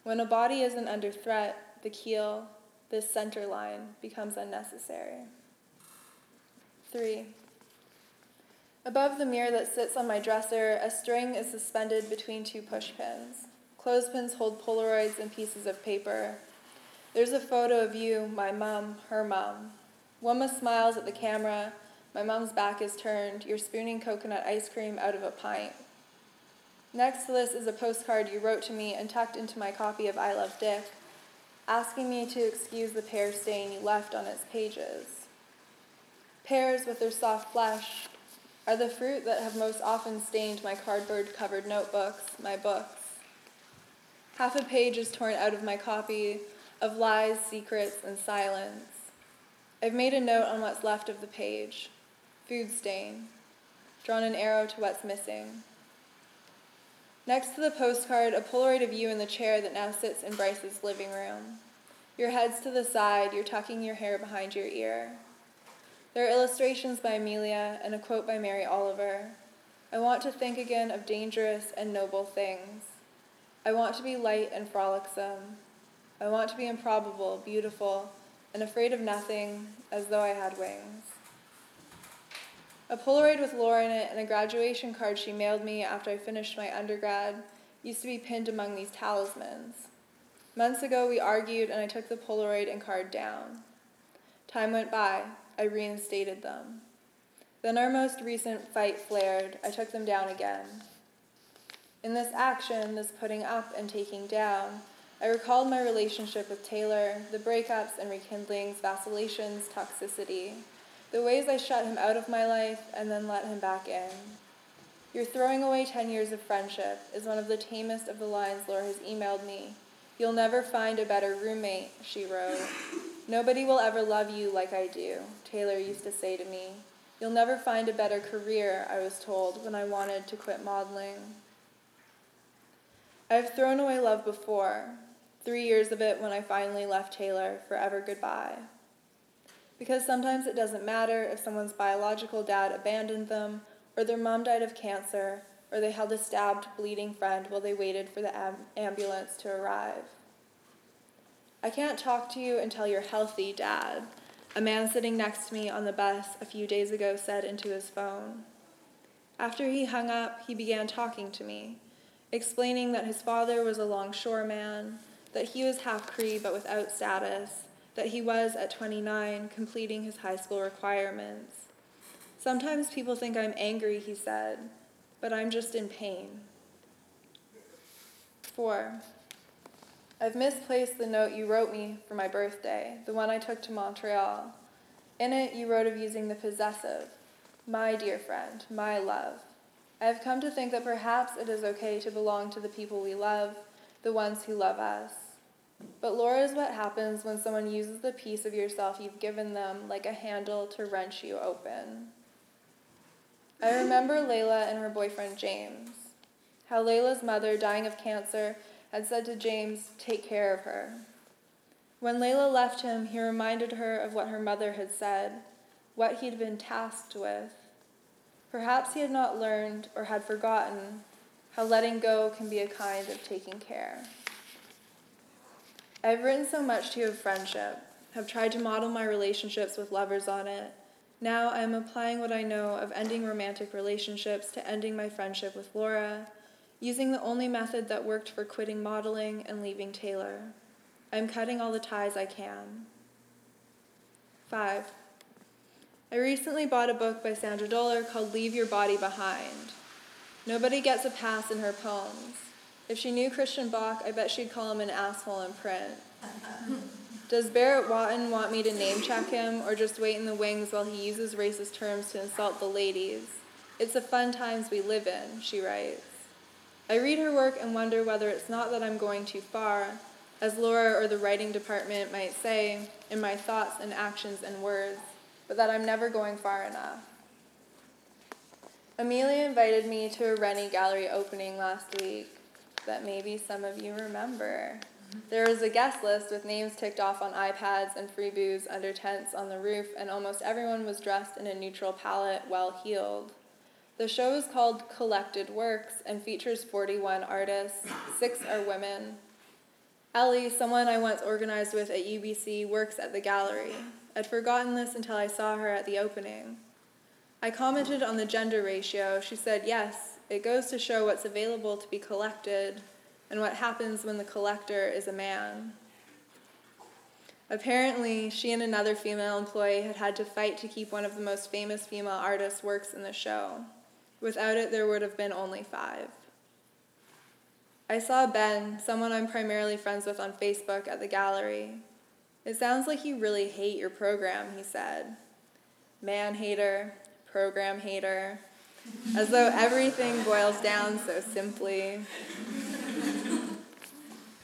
When a body isn't under threat, the keel, this center line, becomes unnecessary. Three. Above the mirror that sits on my dresser, a string is suspended between two pushpins. Clothespins hold Polaroids and pieces of paper. There's a photo of you, my mum, her mum. Woma smiles at the camera. My mum's back is turned. You're spooning coconut ice cream out of a pint. Next to this is a postcard you wrote to me and tucked into my copy of I Love Dick, asking me to excuse the pear stain you left on its pages. Pears with their soft flesh are the fruit that have most often stained my cardboard-covered notebooks, my books. Half a page is torn out of my copy of lies, secrets, and silence. I've made a note on what's left of the page, food stain, drawn an arrow to what's missing. Next to the postcard, a Polaroid of you in the chair that now sits in Bryce's living room. Your head's to the side, you're tucking your hair behind your ear. There are illustrations by Amelia and a quote by Mary Oliver. I want to think again of dangerous and noble things. I want to be light and frolicsome. I want to be improbable, beautiful, and afraid of nothing, as though I had wings. A Polaroid with Laura in it and a graduation card she mailed me after I finished my undergrad used to be pinned among these talismans. Months ago we argued and I took the Polaroid and card down. Time went by. I reinstated them. Then our most recent fight flared. I took them down again. In this action, this putting up and taking down, I recalled my relationship with Taylor, the breakups and rekindlings, vacillations, toxicity, the ways I shut him out of my life and then let him back in. You're throwing away ten years of friendship is one of the tamest of the lines Laura has emailed me. You'll never find a better roommate, she wrote. Nobody will ever love you like I do, Taylor used to say to me. You'll never find a better career, I was told, when I wanted to quit modeling. I've thrown away love before, three years of it when I finally left Taylor, forever goodbye. because sometimes it doesn't matter if someone's biological dad abandoned them, or their mom died of cancer, or they held a stabbed, bleeding friend while they waited for the am- ambulance to arrive. I can't talk to you until you're healthy, Dad, a man sitting next to me on the bus a few days ago said into his phone. After he hung up, he began talking to me, explaining that his father was a longshoreman, that he was half Cree but without status, that he was, at twenty-nine, completing his high school requirements. Sometimes people think I'm angry, he said, but I'm just in pain. Four, I've misplaced the note you wrote me for my birthday, the one I took to Montreal. In it, you wrote of using the possessive, my dear friend, my love. I have come to think that perhaps it is okay to belong to the people we love, the ones who love us. But Laura is what happens when someone uses the piece of yourself you've given them like a handle to wrench you open. I remember Layla and her boyfriend James, how Layla's mother, dying of cancer, had said to James, take care of her. When Layla left him, he reminded her of what her mother had said, what he'd been tasked with. Perhaps he had not learned or had forgotten how letting go can be a kind of taking care. I've written so much to you of friendship, have tried to model my relationships with lovers on it. Now I am applying what I know of ending romantic relationships to ending my friendship with Laura, using the only method that worked for quitting modeling and leaving Taylor. I'm cutting all the ties I can. Five, I recently bought a book by Sandra Dohler called Leave Your Body Behind. Nobody gets a pass in her poems. If she knew Christian Bach, I bet she'd call him an asshole in print. Does Barrett Watton want me to name check him or just wait in the wings while he uses racist terms to insult the ladies? It's the fun times we live in, she writes. I read her work and wonder whether it's not that I'm going too far, as Laura or the writing department might say, in my thoughts and actions and words, but that I'm never going far enough. Amelia invited me to a Rennie gallery opening last week that maybe some of you remember. There was a guest list with names ticked off on iPads and free booze under tents on the roof, and almost everyone was dressed in a neutral palette, well-heeled. The show is called Collected Works and features forty-one artists. Six are women. Ellie, someone I once organized with at U B C, works at the gallery. I'd forgotten this until I saw her at the opening. I commented on the gender ratio. She said, yes, it goes to show what's available to be collected and what happens when the collector is a man. Apparently, she and another female employee had had to fight to keep one of the most famous female artists' works in the show. Without it, there would have been only five. I saw Ben, someone I'm primarily friends with on Facebook, at the gallery. It sounds like you really hate your program, he said. Man hater, program hater, as though everything boils down so simply.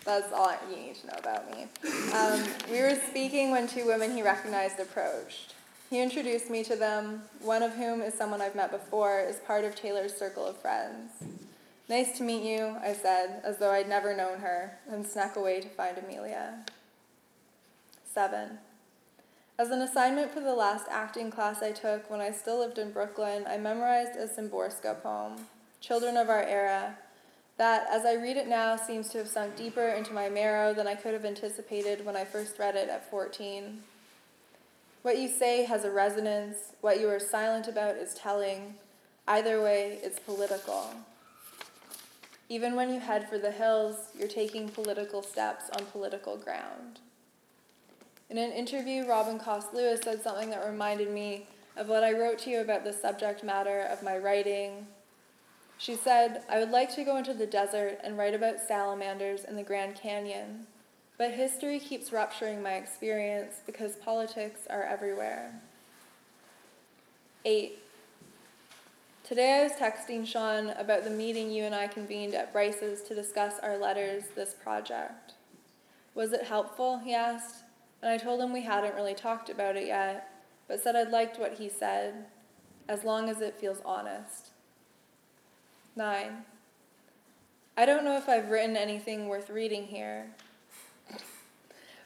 That's all you need to know about me. Um, we were speaking when two women he recognized approached. He introduced me to them, one of whom is someone I've met before, is part of Taylor's circle of friends. Nice to meet you, I said, as though I'd never known her, and snuck away to find Amelia. Seven. As an assignment for the last acting class I took when I still lived in Brooklyn, I memorized a Szymborska poem, Children of Our Era, that, as I read it now, seems to have sunk deeper into my marrow than I could have anticipated when I first read it at fourteen. What you say has a resonance. What you are silent about is telling. Either way, it's political. Even when you head for the hills, you're taking political steps on political ground. In an interview, Robin Cost-Lewis said something that reminded me of what I wrote to you about the subject matter of my writing. She said, I would like to go into the desert and write about salamanders in the Grand Canyon, but history keeps rupturing my experience because politics are everywhere. Eight. Today I was texting Sean about the meeting you and I convened at Bryce's to discuss our letters, this project. Was it helpful, he asked, and I told him we hadn't really talked about it yet, but said I'd liked what he said, as long as it feels honest. Nine. I don't know if I've written anything worth reading here,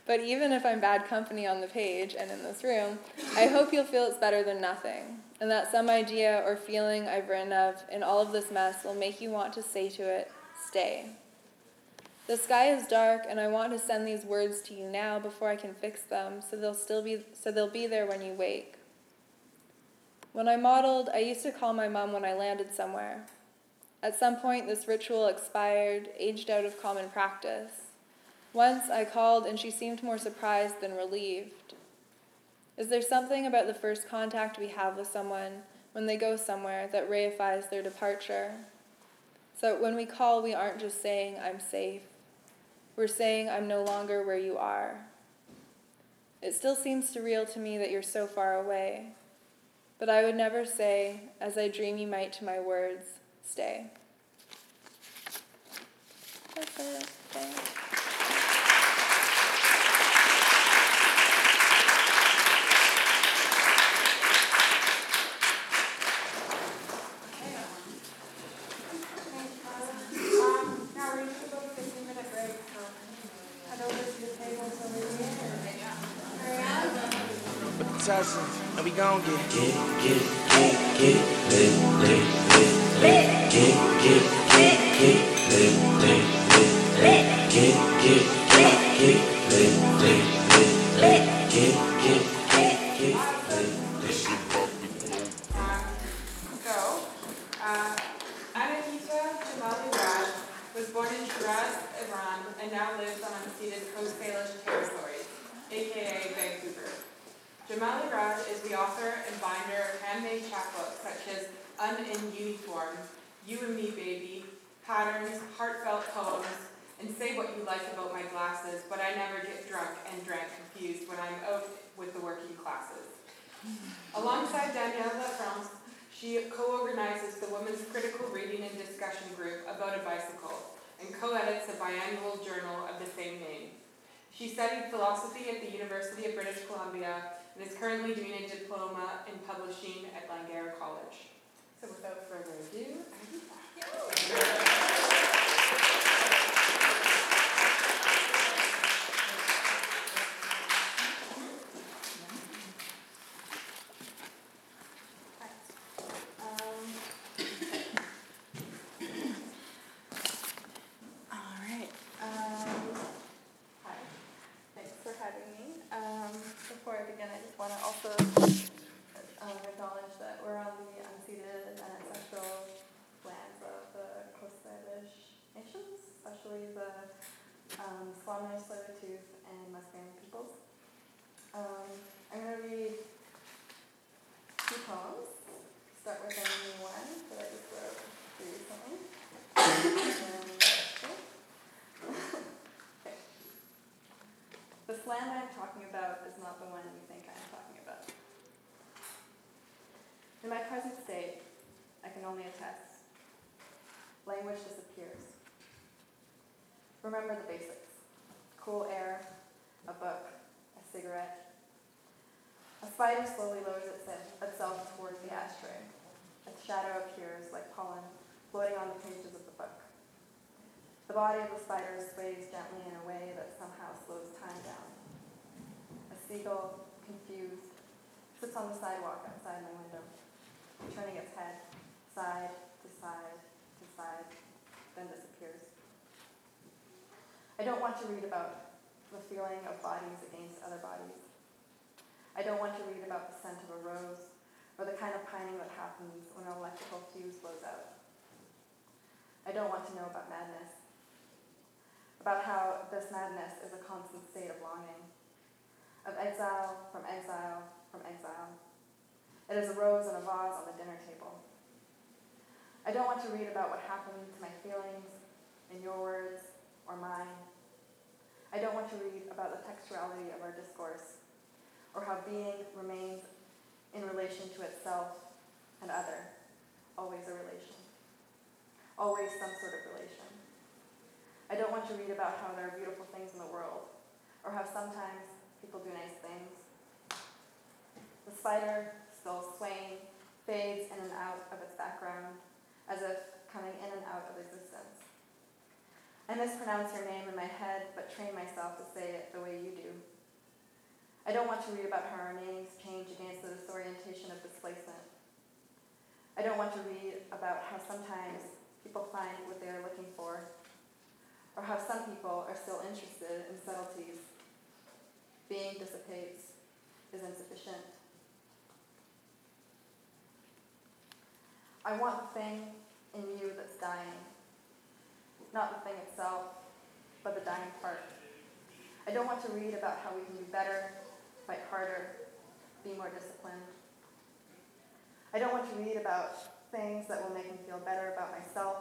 But even if I'm bad company on the page and in this room, I hope you'll feel it's better than nothing, and that some idea or feeling I've written of in all of this mess will make you want to say to it, stay. The sky is dark, and I want to send these words to you now before I can fix them, so they'll still be so they'll be there when you wake. When I modeled, I used to call my mom when I landed somewhere. At some point, this ritual expired, aged out of common practice. Once I called, and she seemed more surprised than relieved. Is there something about the first contact we have with someone when they go somewhere that reifies their departure? So when we call, we aren't just saying, I'm safe. We're saying, I'm no longer where you are. It still seems surreal to me that you're so far away, but I would never say, as I dream you might to my words, stay. And we gon' get get get get get lit lit lit lit get get get get lit lit lit lit get get get get lit lit lit lit get get get get lit. So, uh, Anahita Jamali Rad was born in Shiraz, Iran, and now lives on unceded Coast Salish territories, aka Vancouver. Jamali Rad is the author and binder of handmade chapbooks such as Un in Uniform, You and Me Baby, Patterns, Heartfelt Poems, and Say What You Like About My Glasses, But I Never Get Drunk and Drank Confused When I'm Out with the Working Classes. Alongside Danielle LaFrance, she co-organizes the Women's Critical Reading and Discussion Group About a Bicycle and co-edits the biannual journal of the same name. She studied philosophy at the University of British Columbia and is currently doing a diploma in publishing at Langara College. So without further ado, I um. All right. Um, hi. Thanks for having me. Um, before I begin, I just want to also um, acknowledge that we're on the unceded and ancestral lands of the Coast Salish nations, especially the um, Squamish, Tsleil-Waututh, and Musqueam peoples. Um, I'm going to read two poems. Start with a new one that I just wrote recently. Okay. The slant I'm talking about is not the one you think I'm talking about. In my present state, I can only attest. Language disappears. Remember the basics. Cool air, a book, a cigarette. A spider slowly lowers itself towards the ashtray. A shadow appears like pollen floating on the pages of the book. The body of the spider sways gently in a way that somehow slows time down. A seagull, confused, sits on the sidewalk outside my window, turning its head side to side to side, then disappears. I don't want to read about the feeling of bodies against other bodies. I don't want to read about the scent of a rose or the kind of pining that happens when an electrical fuse blows out. I don't want to know about madness, about how this madness is a constant state of longing, of exile from exile from exile. It is a rose and a vase on the dinner table. I don't want to read about what happened to my feelings, in your words, or mine. I don't want to read about the textuality of our discourse, or how being remains in relation to itself and other, always a relation, always some sort of relation. I don't want to read about how there are beautiful things in the world, or how sometimes people do nice things. The spider, still swaying, fades in and out of its background, as if coming in and out of existence. I mispronounce her name in my head, but train myself to say it the way you do. I don't want to read about how our names change against the disorientation of displacement. I don't want to read about how sometimes people find what they are looking for, or how some people are still interested in subtleties. Being dissipates is insufficient. I want the thing in you that's dying. Not the thing itself, but the dying part. I don't want to read about how we can do better, fight harder, be more disciplined. I don't want to read about things that will make me feel better about myself,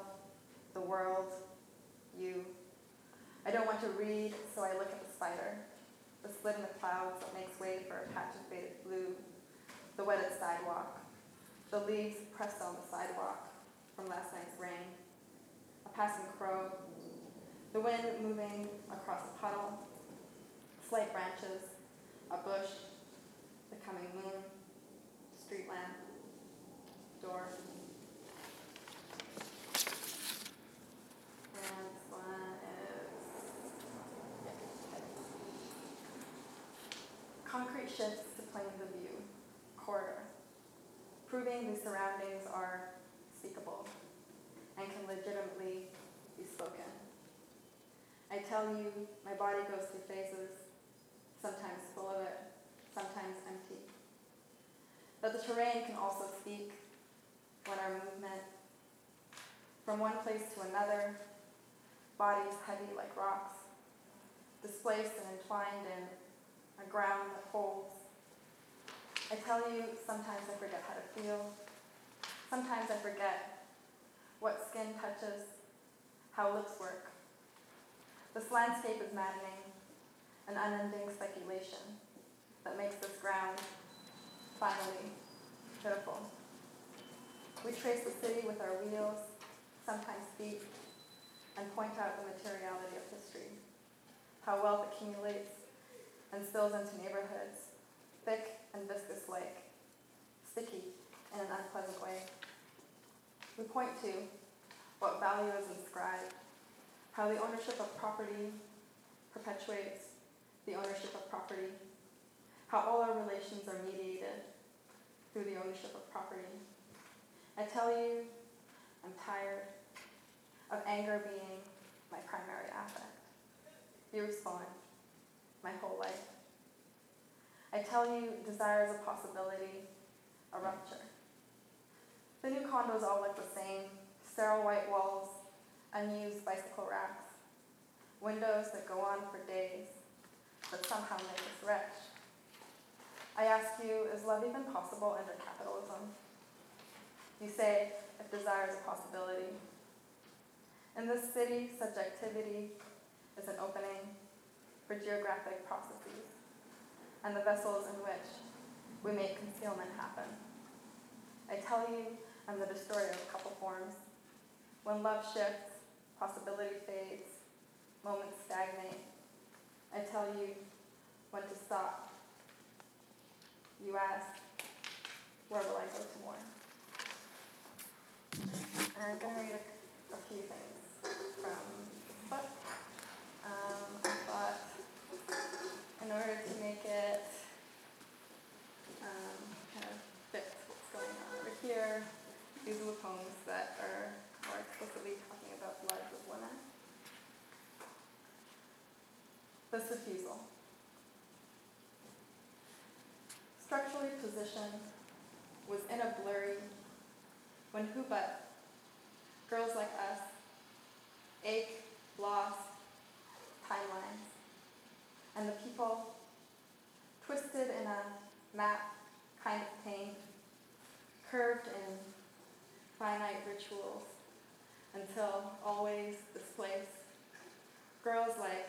the world, you. I don't want to read, so I look at the spider, the slit in the clouds that makes way for a patch of faded blue, the wetted sidewalk, the leaves pressed on the sidewalk from last night's rain, a passing crow, the wind moving across a puddle, slight branches, a bush, the coming moon, street lamp, door. And this one is yeah. Concrete shifts to planes of view, corridor, proving the surroundings are seekable and can legitimately be spoken. I tell you, my body goes through phases, sometimes full of it, sometimes empty. But the terrain can also speak when our movement, from one place to another, bodies heavy like rocks, displaced and entwined in a ground that holds. I tell you, sometimes I forget how to feel, sometimes I forget what skin touches, how lips work. This landscape is maddening, an unending speculation that makes this ground, finally, pitiful. We trace the city with our wheels, sometimes feet, and point out the materiality of history, how wealth accumulates and spills into neighborhoods, thick and viscous like, sticky in an unpleasant way. We point to what value is inscribed, how the ownership of property perpetuates the ownership of property, how all our relations are mediated through the ownership of property. I tell you, I'm tired of anger being my primary affect. You respond, my whole life. I tell you, desire is a possibility, a rupture. The new condos all look the same, sterile white walls, unused bicycle racks, windows that go on for days, but somehow make us wretched. I ask you, is love even possible under capitalism? You say, if desire is a possibility. In this city, subjectivity is an opening for geographic processes and the vessels in which we make concealment happen. I tell you, I'm the destroyer of couple forms. When love shifts, possibility fades, moments stagnate. I tell you when to stop. You ask, where will I go to more? And I'm going to read a, a few things from this book. Um, I thought in order to make it um, kind of fit what's going on over here, these are the poems that are more explicitly talking about the lives of women. This refusal. Structurally positioned, was in a blurry, when who but girls like us, ache, lost, timelines, and the people twisted in a map kind of pain, curved in finite rituals, until always displaced. Girls like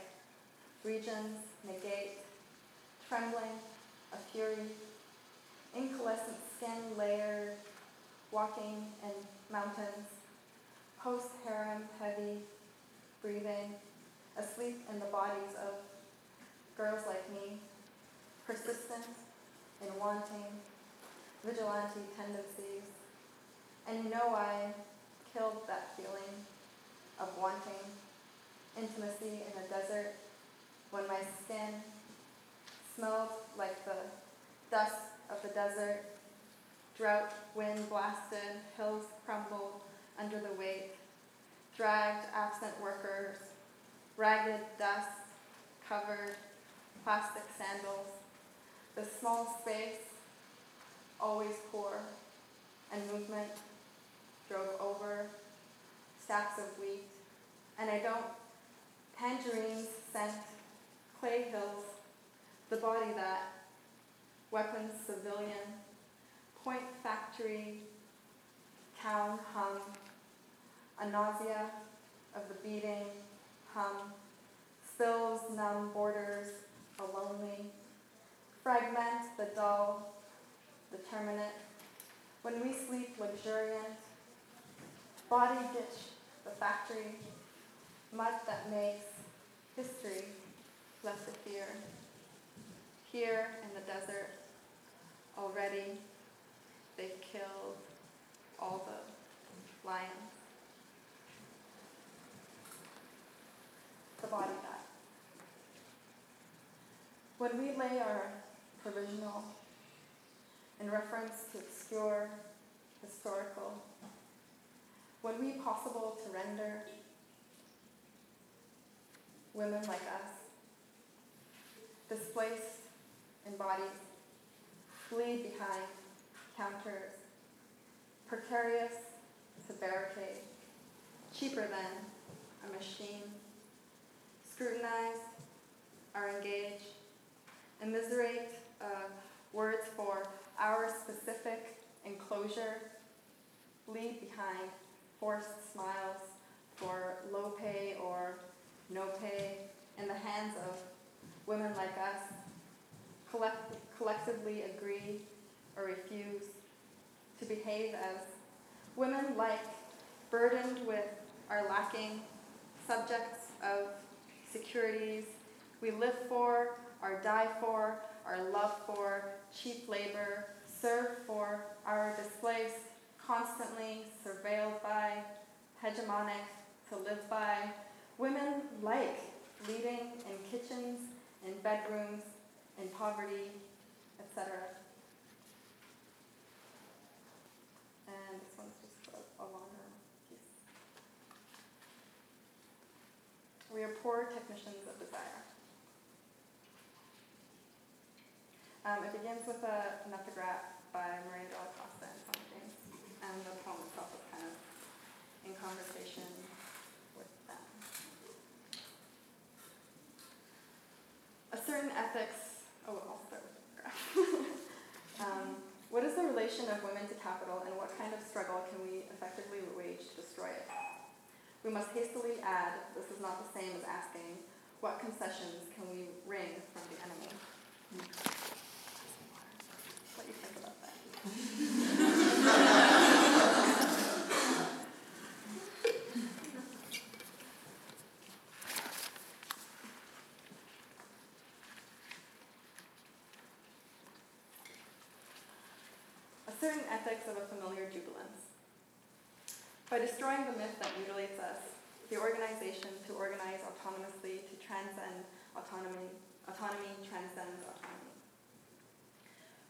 regions, negate, trembling, a fury, incalescent skin layered, walking in mountains, post-harem heavy, breathing, asleep in the bodies of girls like me, persistent in wanting, vigilante tendencies, and you know I killed that feeling of wanting intimacy in the desert, when my skin smelled like the dust of the desert, drought, wind blasted, hills crumbled under the weight, dragged absent workers, ragged dust, covered plastic sandals, the small space, always poor, and movement, drove over, stacks of wheat, and I don't, tangerines scent, clay hills, the body that, weapons civilian, point factory, town hum, a nausea of the beating, hum, spills numb borders, a lonely, fragment the dull, determinate, when we sleep luxuriant, body ditch the factory, mud that makes history less a fear, here in the desert, already they killed all the lions. The body died. When we lay our provisional in reference to obscure, historical, when we possible to render women like us, displaced in bodies, flee behind counters, precarious to barricade, cheaper than a machine, scrutinize, are engaged, immiserate uh, words for our specific enclosure, leave behind forced smiles for low pay or no pay in the hands of women like us, collect collectively agree or refuse to behave as women like, burdened with our lacking subjects of securities we live for, our die for, our love for, cheap labor, serve for, our displaced, constantly surveilled by, hegemonic, to live by, women like leading in kitchens, in bedrooms, in poverty, et cetera. And this one's just a, a longer piece. We are poor technicians of desire. Um, it begins with a, an epigraph by Maria de la Costa and Saint James, and the poem itself is kind of in conversation with them. A certain ethics, oh, I'll start with the epigraph. um, What is the relation of women to capital, and what kind of struggle can we effectively wage to destroy it? We must hastily add, this is not the same as asking, what concessions can we wring from the enemy? What do you think about that? Certain ethics of a familiar jubilance. By destroying the myth that mutilates us, the organization to organize autonomously, to transcend autonomy, autonomy transcends autonomy.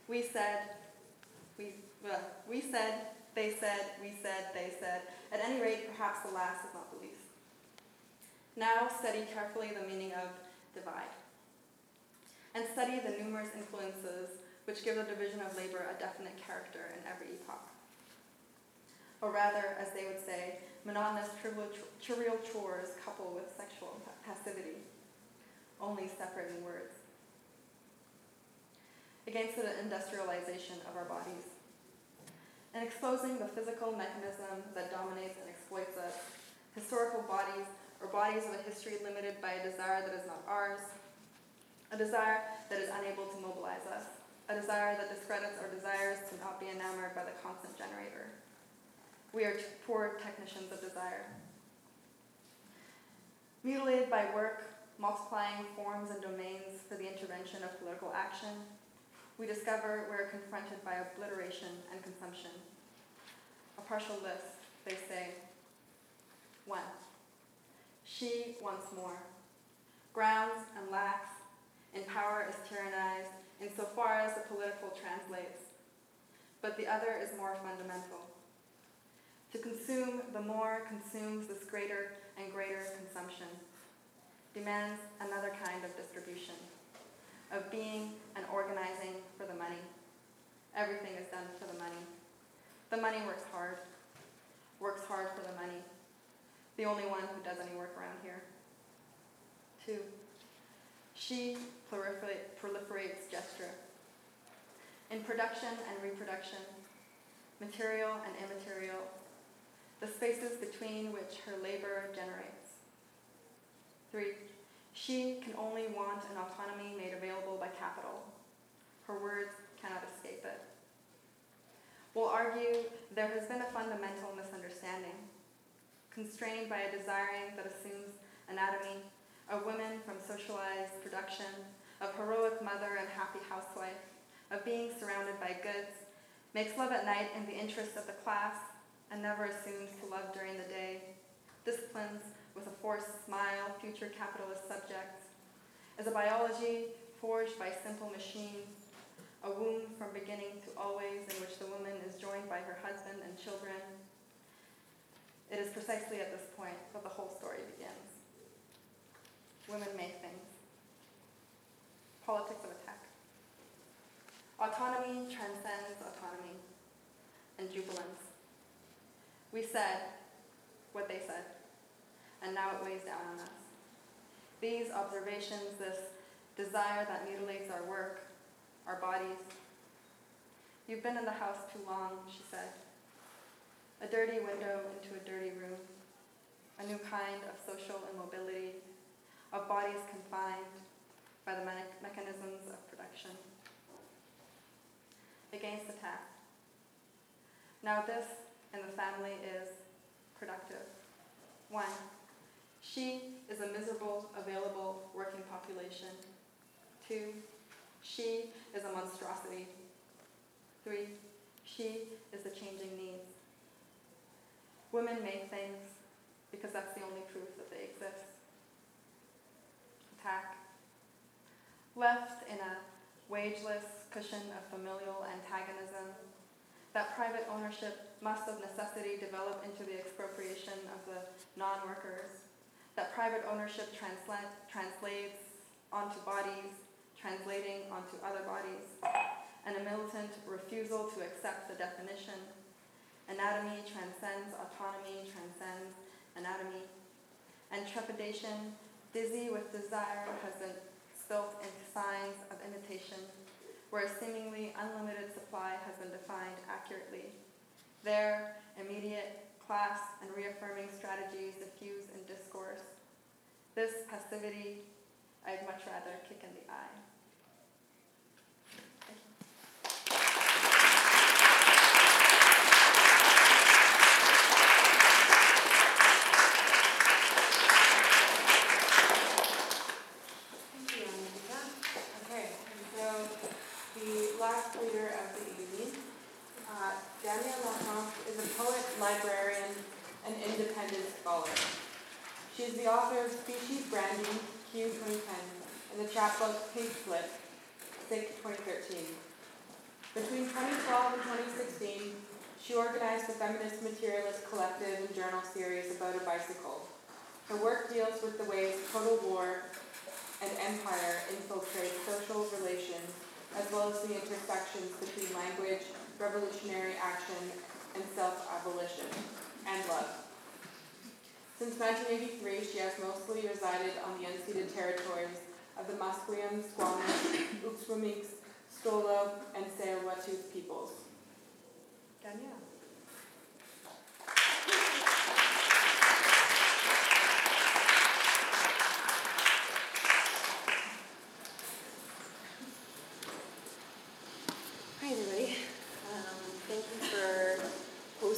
We said, we, well, we said, they said, we said, they said. At any rate, perhaps the last is not the least. Now study carefully the meaning of divide, and study the numerous influences which give the division of labor a definite character in every epoch. Or rather, as they would say, monotonous trivial chores coupled with sexual passivity, only separate in words. Against the industrialization of our bodies, and exposing the physical mechanism that dominates and exploits us, historical bodies, or bodies with a history limited by a desire that is not ours, a desire that is unable to mobilize us, a desire that discredits our desires to not be enamored by the constant generator. We are poor technicians of desire. Mutilated by work, multiplying forms and domains for the intervention of political action, we discover we are confronted by obliteration and consumption. A partial list, they say. One, she once more. Grounds and lacks, and power is tyrannized insofar as the political translates. But the other is more fundamental. To consume the more consumes this greater and greater consumption, demands another kind of distribution, of being and organizing for the money. Everything is done for the money. The money works hard, works hard for the money. The only one who does any work around here. Two, she proliferates gesture. In production and reproduction, material and immaterial, the spaces between which her labor generates. Three, she can only want an autonomy made available by capital. Her words cannot escape it. We'll argue there has been a fundamental misunderstanding, constrained by a desiring that assumes anatomy of women from socialized production, of heroic mother and happy housewife, of being surrounded by goods, makes love at night in the interests of the class, and never assumes to love during the day, disciplines with a forced smile future capitalist subjects, as a biology forged by simple machines, a womb from beginning to always in which the woman is joined by her husband and children. It is precisely at this point that the whole story begins. Women make things. Politics of attack. Autonomy transcends autonomy and jubilance. We said what they said, and now it weighs down on us. These observations, this desire that mutilates our work, our bodies. You've been in the house too long, she said. A dirty window into a dirty room, a new kind of social immobility, of bodies confined by the me- mechanisms of production. Against attack. Now this in the family is productive. One, she is a miserable, available working population. Two, she is a monstrosity. Three, she is the changing needs. Women make things because that's the only proof that they exist. Attack. Left in a wageless cushion of familial antagonism, that private ownership must of necessity develop into the expropriation of the non-workers, that private ownership transla- translates onto bodies, translating onto other bodies, and a militant refusal to accept the definition. Anatomy transcends autonomy, transcends anatomy, and trepidation, dizzy with desire, has been spilt into signs of imitation, where a seemingly unlimited supply has been defined accurately. There, immediate, class, and reaffirming strategies diffuse in discourse. This passivity, I'd much rather kick in the eye. Danielle LaFrance is a poet, librarian, and independent scholar. She is the author of Species Branding, Q twenty ten, and the chapbook Pink Slip, six twenty thirteen. Between twenty twelve and twenty sixteen, she organized the feminist materialist collective and journal series About a Bicycle. Her work deals with the ways total war and empire infiltrate social relations, as well as the intersections between language, revolutionary action, and self-abolition, and love. Since nineteen eighty-three, she has mostly resided on the unceded territories of the Musqueam, Squamish, Uxwamix, Stolo, and Tsleil-Waututh peoples. Danielle.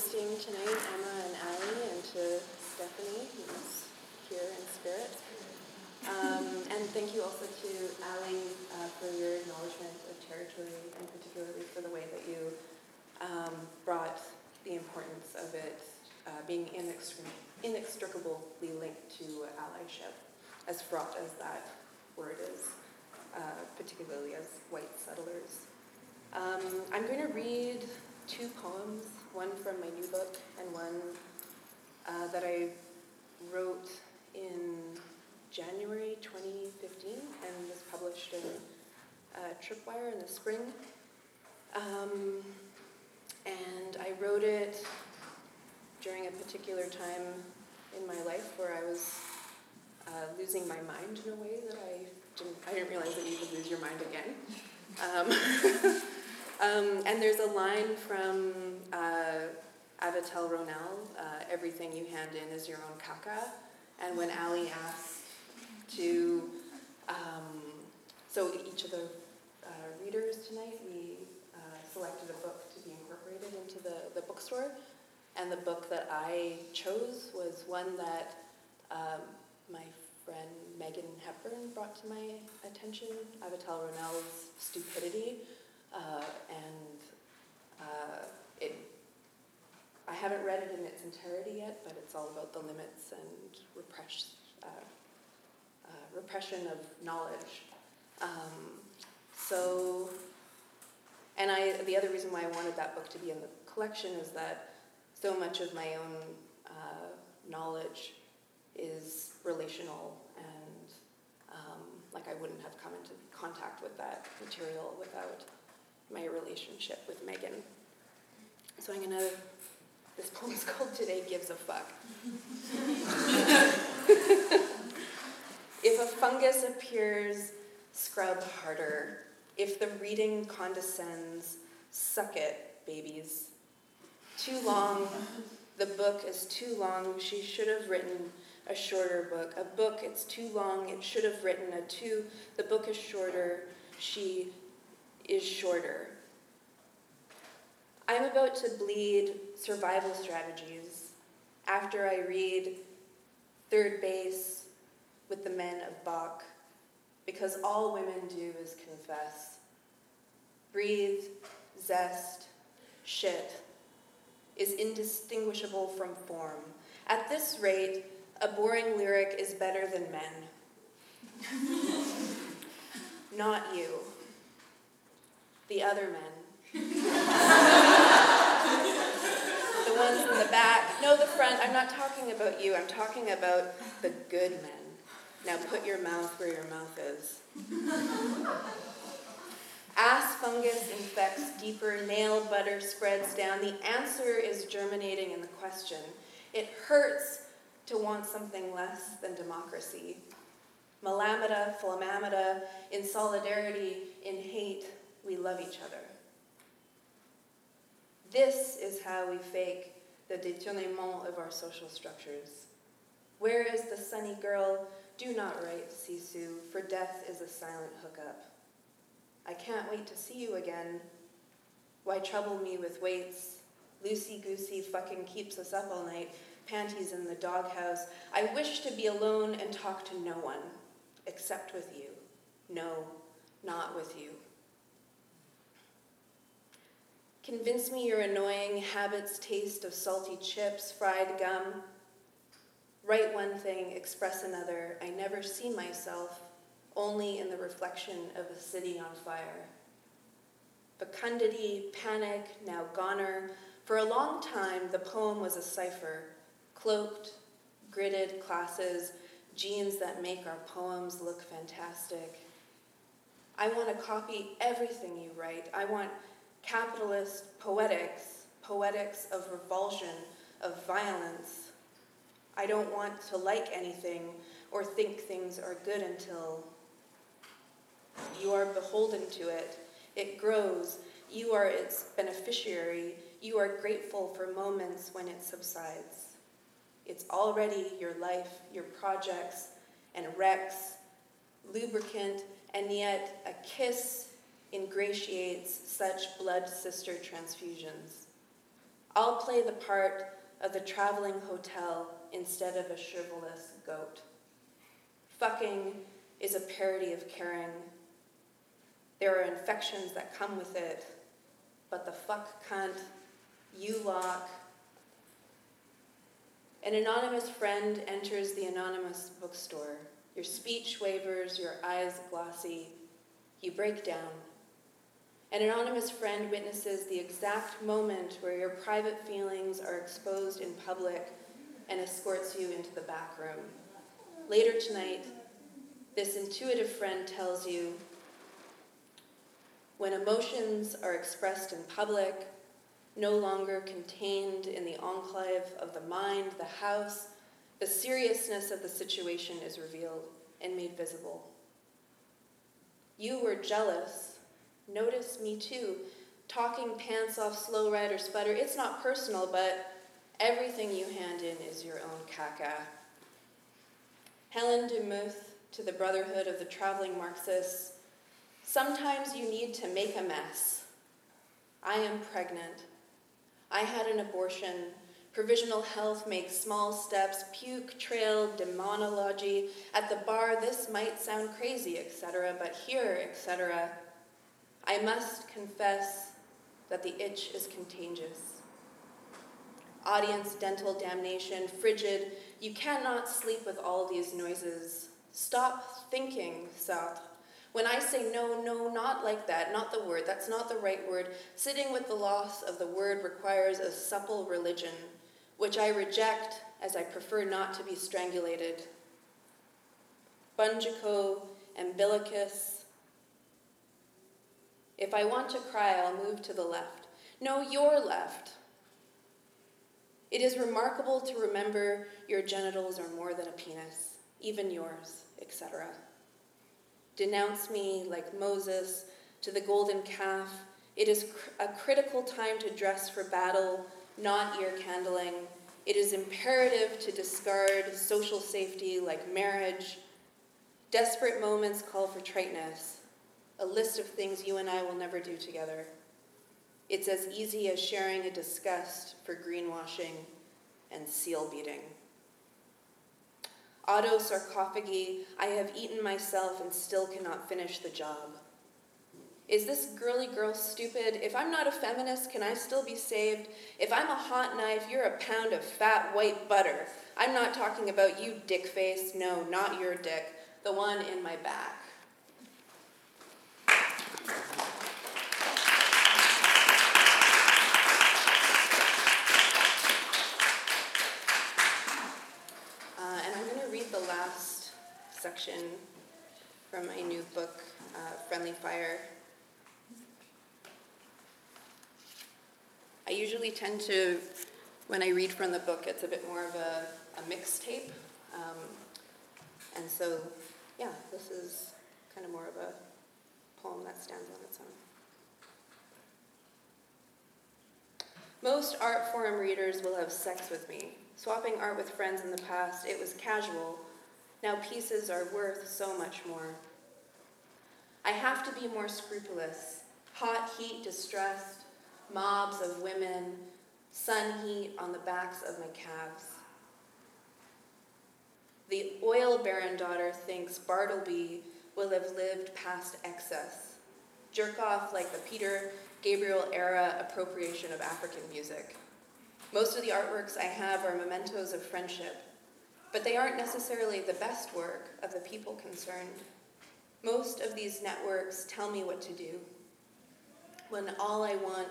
Tonight, Emma and Allie, and to Stephanie, who's here in spirit. Um, and thank you also to Allie uh, for your acknowledgement of territory, and particularly for the way that you um, brought the importance of it uh, being inextric- inextricably linked to uh, allyship, as fraught as that word is, uh, particularly as white settlers. Um, I'm going to read two poems, one from my new book and one uh, that I wrote in January twenty fifteen and was published in uh, Tripwire in the spring. Um, and I wrote it during a particular time in my life where I was uh, losing my mind in a way that I didn't, I didn't realize that you could lose your mind again. Um, um, and there's a line from uh, Avital Ronell, uh, everything you hand in is your own caca. And when Ali asked to, um, so each of the uh, readers tonight, we uh, selected a book to be incorporated into the, the bookstore. And the book that I chose was one that um, my friend Megan Hepburn brought to my attention, Avital Ronell's Stupidity. Uh, and uh, it, I haven't read it in its entirety yet, but it's all about the limits and repress, uh, uh, repression of knowledge. Um, so, and I the other reason why I wanted that book to be in the collection is that so much of my own uh, knowledge is relational, and um, like I wouldn't have come into contact with that material without my relationship with Megan. So I'm gonna, this poem's called Today Gives a Fuck. If a fungus appears, scrub harder. If the reading condescends, suck it, babies. Too long, the book is too long, she should have written a shorter book. A book, it's too long, it should have written a two. The book is shorter, she is shorter. I'm about to bleed survival strategies after I read Third Base with the Men of Bach, because all women do is confess. Breathe, zest, shit is indistinguishable from form. At this rate, a boring lyric is better than men. Not you. The other men. The ones in the back. No, the front. I'm not talking about you. I'm talking about the good men. Now put your mouth where your mouth is. Ass fungus infects deeper, nail butter spreads down. The answer is germinating in the question. It hurts to want something less than democracy. Malamida, Flamamida, in solidarity, in hate, we love each other. This is how we fake the détournement of our social structures. Where is the sunny girl? Do not write, Sisu, for death is a silent hookup. I can't wait to see you again. Why trouble me with weights? Loosey-goosey fucking keeps us up all night. Panties in the doghouse. I wish to be alone and talk to no one, except with you. No, not with you. Convince me your annoying habits taste of salty chips, fried gum. Write one thing, express another. I never see myself, only in the reflection of a city on fire. Fecundity, panic, now goner. For a long time, the poem was a cipher. Cloaked, gridded classes, jeans that make our poems look fantastic. I want to copy everything you write. I want capitalist poetics, poetics of revulsion, of violence. I don't want to like anything or think things are good until you are beholden to it. It grows. You are its beneficiary. You are grateful for moments when it subsides. It's already your life, your projects, and wrecks, lubricant, and yet a kiss ingratiates such blood sister transfusions. I'll play the part of the traveling hotel instead of a chivalrous goat. Fucking is a parody of caring. There are infections that come with it, but the fuck cunt, you lock, An anonymous friend enters the anonymous bookstore. Your speech wavers, your eyes glossy. You break down. An anonymous friend witnesses the exact moment where your private feelings are exposed in public and escorts you into the back room. Later tonight, this intuitive friend tells you, when emotions are expressed in public, no longer contained in the enclave of the mind, the house, the seriousness of the situation is revealed and made visible. You were jealous. Notice me too. Talking pants off, slow ride, or sputter. It's not personal, but everything you hand in is your own caca. Helen DeMuth to the Brotherhood of the Traveling Marxists. Sometimes you need to make a mess. I am pregnant. I had an abortion. Provisional health makes small steps. Puke, trail, demonology. At the bar, this might sound crazy, et cetera, but here, et cetera. I must confess that the itch is contagious. Audience, dental damnation, frigid. You cannot sleep with all these noises. Stop thinking, South. When I say no, no, not like that, not the word, that's not the right word. Sitting with the loss of the word requires a supple religion, which I reject as I prefer not to be strangulated. Bungico, umbilicus. If I want to cry, I'll move to the left. No, your left. It is remarkable to remember your genitals are more than a penis, even yours, et cetera. Denounce me like Moses to the golden calf. It is cr- a critical time to dress for battle, not ear candling. It is imperative to discard social safety like marriage. Desperate moments call for triteness, a list of things you and I will never do together. It's as easy as sharing a disgust for greenwashing and seal beating. Auto sarcophagi, I have eaten myself and still cannot finish the job. Is this girly girl stupid? If I'm not a feminist, can I still be saved? If I'm a hot knife, you're a pound of fat white butter. I'm not talking about you, dick face. No, not your dick. The one in my back. Section from my new book, uh, Friendly Fire. I usually tend to, when I read from the book, it's a bit more of a, a mixtape. Um, and so, yeah, this is kind of more of a poem that stands on its own. Most art forum readers will have sex with me. Swapping art with friends in the past, it was casual. Now pieces are worth so much more. I have to be more scrupulous. Hot heat, distrust, mobs of women, sun heat on the backs of my calves. The oil baron daughter thinks Bartleby will have lived past excess. Jerk off like the Peter Gabriel era appropriation of African music. Most of the artworks I have are mementos of friendship, but they aren't necessarily the best work of the people concerned. Most of these networks tell me what to do, when all I want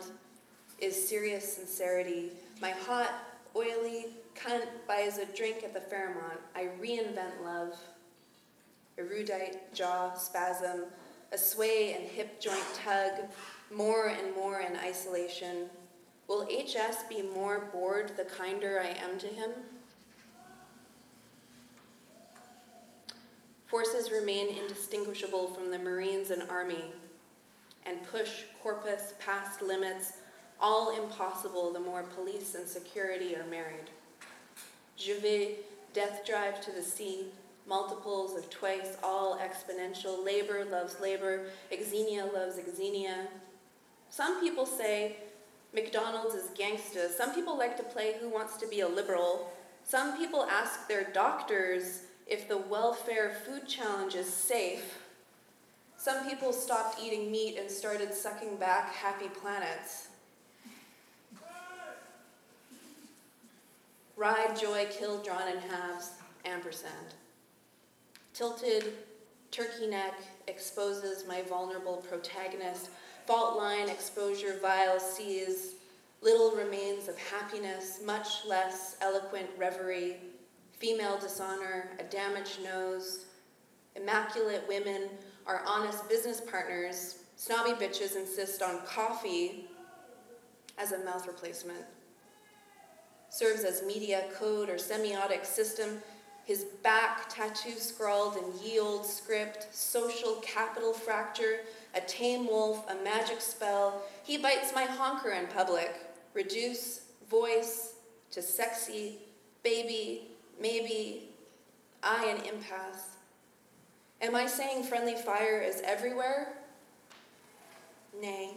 is serious sincerity. My hot, oily cunt buys a drink at the Fairmont. I reinvent love. Erudite jaw spasm, a sway and hip joint tug, more and more in isolation. Will H S be more bored the kinder I am to him? Forces remain indistinguishable from the Marines and Army and push corpus past limits, all impossible the more police and security are married. Je vais, death drive to the sea, multiples of twice, all exponential, labor loves labor, exenia loves exenia. Some people say McDonald's is gangsta. Some people like to play who wants to be a liberal. Some people ask their doctors if the welfare food challenge is safe. Some people stopped eating meat and started sucking back happy planets. ride, joy, kill, drawn in halves, ampersand. Tilted, turkey neck, exposes my vulnerable protagonist, fault line, exposure, vile seas, little remains of happiness, much less eloquent reverie, female dishonor, a damaged nose. Immaculate women are honest business partners. Snobby bitches insist on coffee as a mouth replacement. Serves as media code or semiotic system. His back tattoo scrawled in ye olde script, social capital fracture, a tame wolf, a magic spell. He bites my honker in public. Reduce voice to sexy, baby, maybe, I an impasse. Am I saying friendly fire is everywhere? Nay,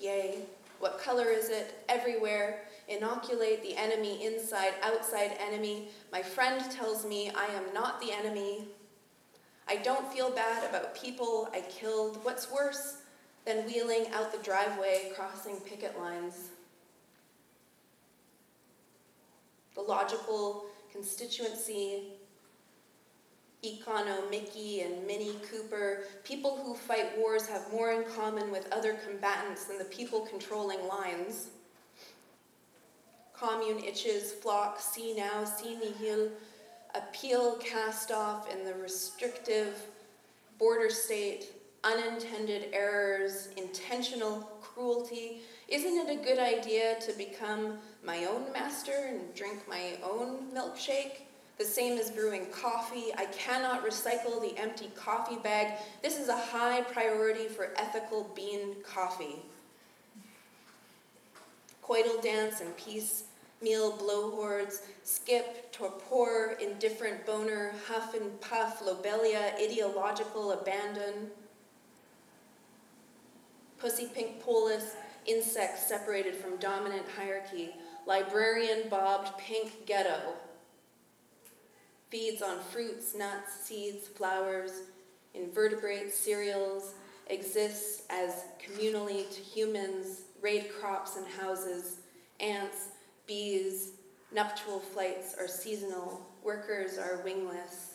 yea. What color is it? Everywhere. Inoculate the enemy inside, outside enemy. My friend tells me I am not the enemy. I don't feel bad about people I killed. What's worse than wheeling out the driveway, crossing picket lines? The logical constituency, Econo, Mickey, and Minnie Cooper. People who fight wars have more in common with other combatants than the people controlling lines. Commune itches, flock, see now, see nihil, appeal cast off in the restrictive border state, unintended errors, intentional cruelty. Isn't it a good idea to become my own master and drink my own milkshake? The same as brewing coffee. I cannot recycle the empty coffee bag. This is a high priority for ethical bean coffee. Coital dance and peace, meal blowhords, skip, torpor, indifferent boner, huff and puff, lobelia, ideological abandon. Pussy pink polis, insects separated from dominant hierarchy, librarian bobbed pink ghetto. Feeds on fruits, nuts, seeds, flowers, invertebrates, cereals, exists as communally to humans, raid crops and houses, ants, bees, nuptial flights are seasonal, workers are wingless.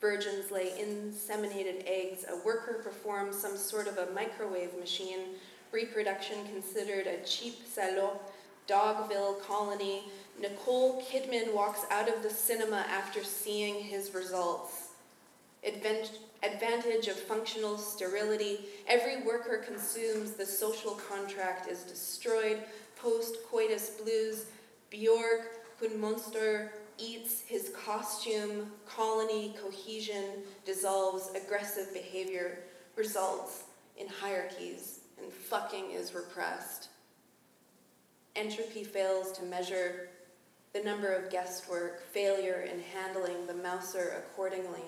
Virgins lay inseminated eggs, a worker performs some sort of a microwave machine, reproduction considered a cheap salop, Dogville colony, Nicole Kidman walks out of the cinema after seeing his results. Advent- advantage of functional sterility, every worker consumes, the social contract is destroyed, post-coitus blues, Björk Gudmundsdóttir eats his costume, colony cohesion dissolves, aggressive behavior results in hierarchies, and fucking is repressed. Entropy fails to measure the number of guesswork, failure in handling the mouser accordingly.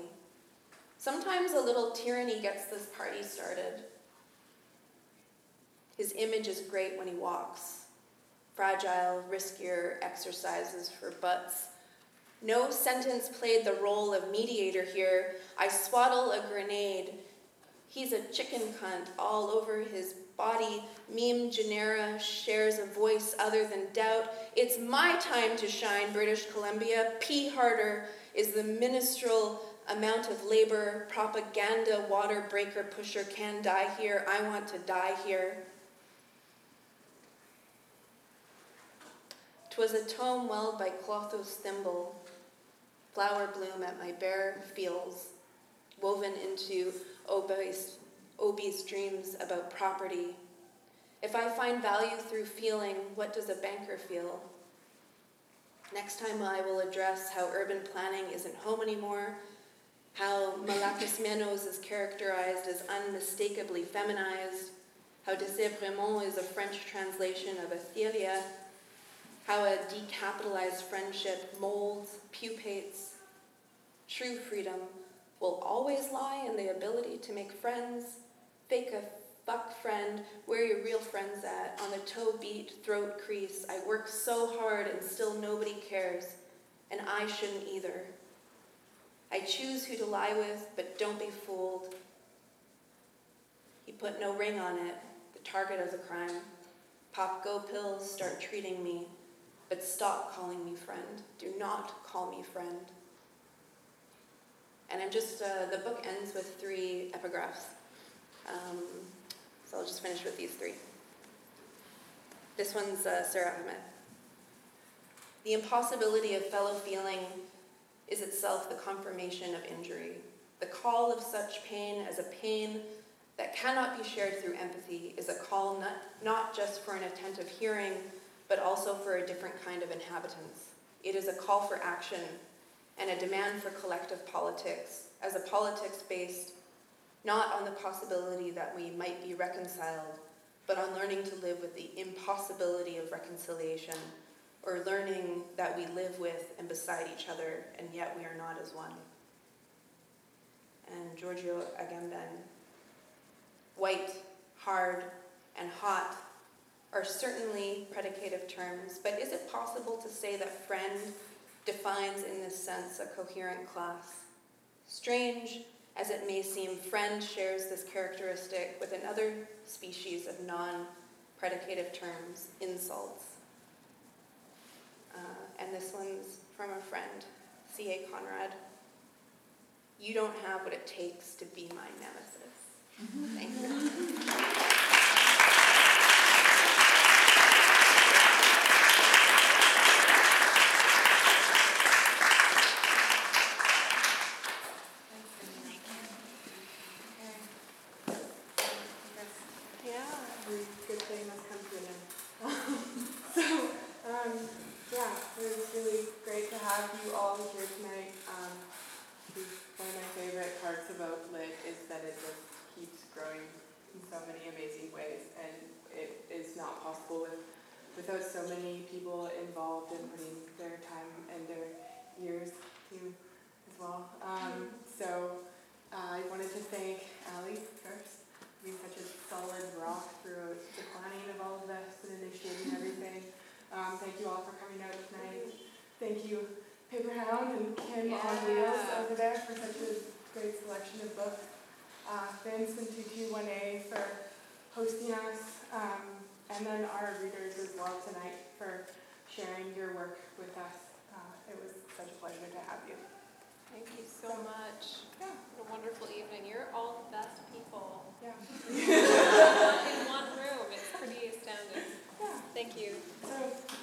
Sometimes a little tyranny gets this party started. His image is great when he walks. Fragile, riskier exercises for butts. No sentence played the role of mediator here. I swaddle a grenade. He's a chicken cunt all over his body, meme genera shares a voice other than doubt. It's my time to shine, British Columbia. Pee harder is the minstrel amount of labor. Propaganda, water breaker, pusher can die here. I want to die here. 'Twas a tome welled by Clotho's thimble, flower bloom at my bare fields, woven into obese. obese dreams about property. If I find value through feeling, what does a banker feel? Next time I will address how urban planning isn't home anymore, how Malakis Menos is characterized as unmistakably feminized, how Désœuvrement is a French translation of Athelia, how a decapitalized friendship molds, pupates. True freedom will always lie in the ability to make friends, fake a fuck friend, where your real friends at, on the toe beat, throat crease. I work so hard and still nobody cares, and I shouldn't either. I choose who to lie with, but don't be fooled. He put no ring on it, the target of the crime. Pop go pills, start treating me. But stop calling me friend. Do not call me friend. And I'm just, uh, the book ends with three epigraphs. Um, so I'll just finish with these three. This one's uh, Sir Ahmed. The impossibility of fellow feeling is itself the confirmation of injury, the call of such pain as a pain that cannot be shared through empathy is a call not, not just for an attentive hearing, but also for a different kind of inhabitants. It is a call for action and a demand for collective politics as a politics based not on the possibility that we might be reconciled, but on learning to live with the impossibility of reconciliation, or learning that we live with and beside each other, and yet we are not as one. And Giorgio Agamben. White, hard, and hot are certainly predicative terms, but is it possible to say that friend defines in this sense a coherent class? Strange as it may seem, friend shares this characteristic with another species of non-predicative terms, insults. Uh, and this one's from a friend, C A Conrad. You don't have what it takes to be my nemesis. Thank you.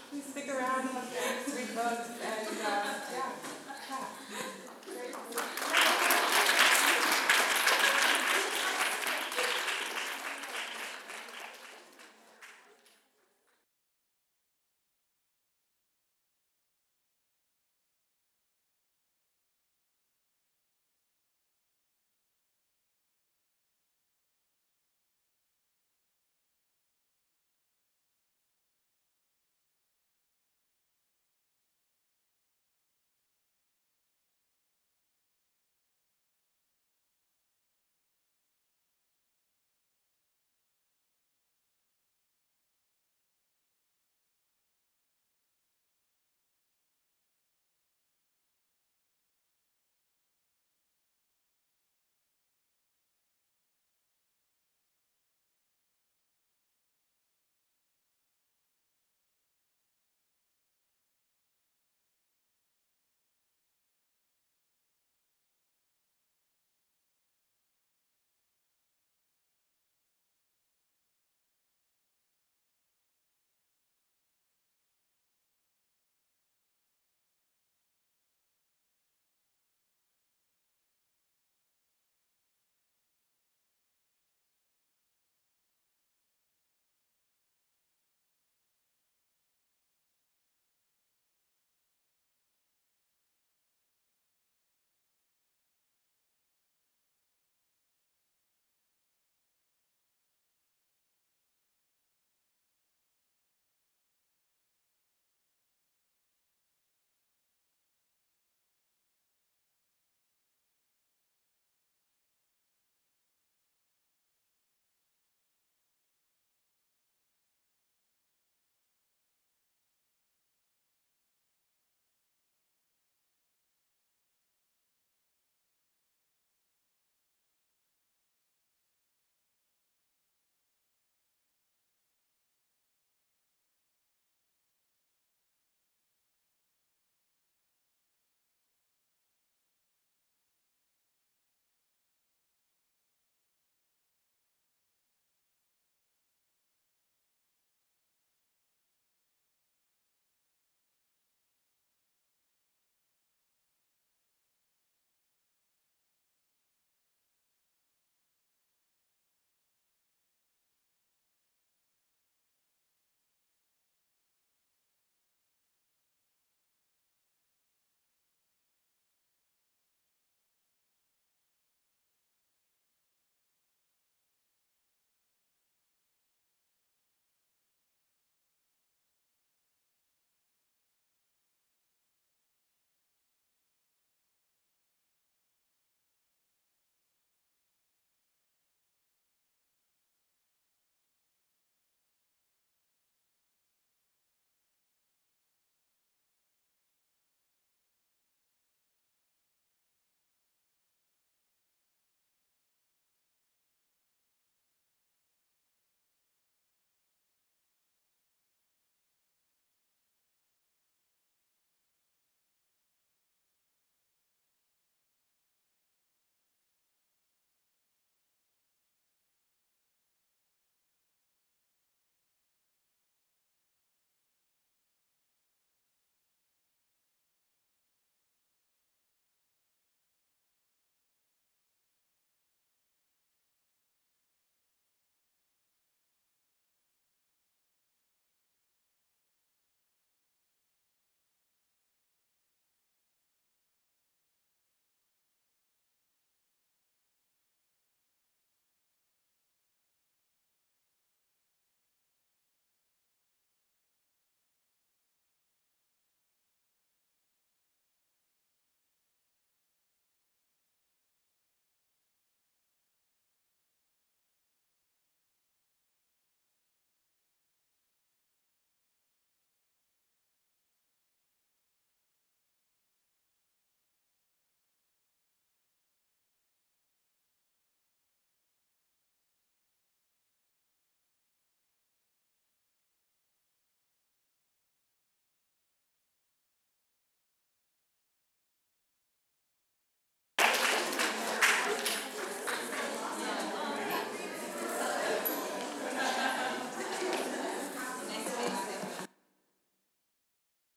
Please stick around, let's read books, and uh, yeah, yeah.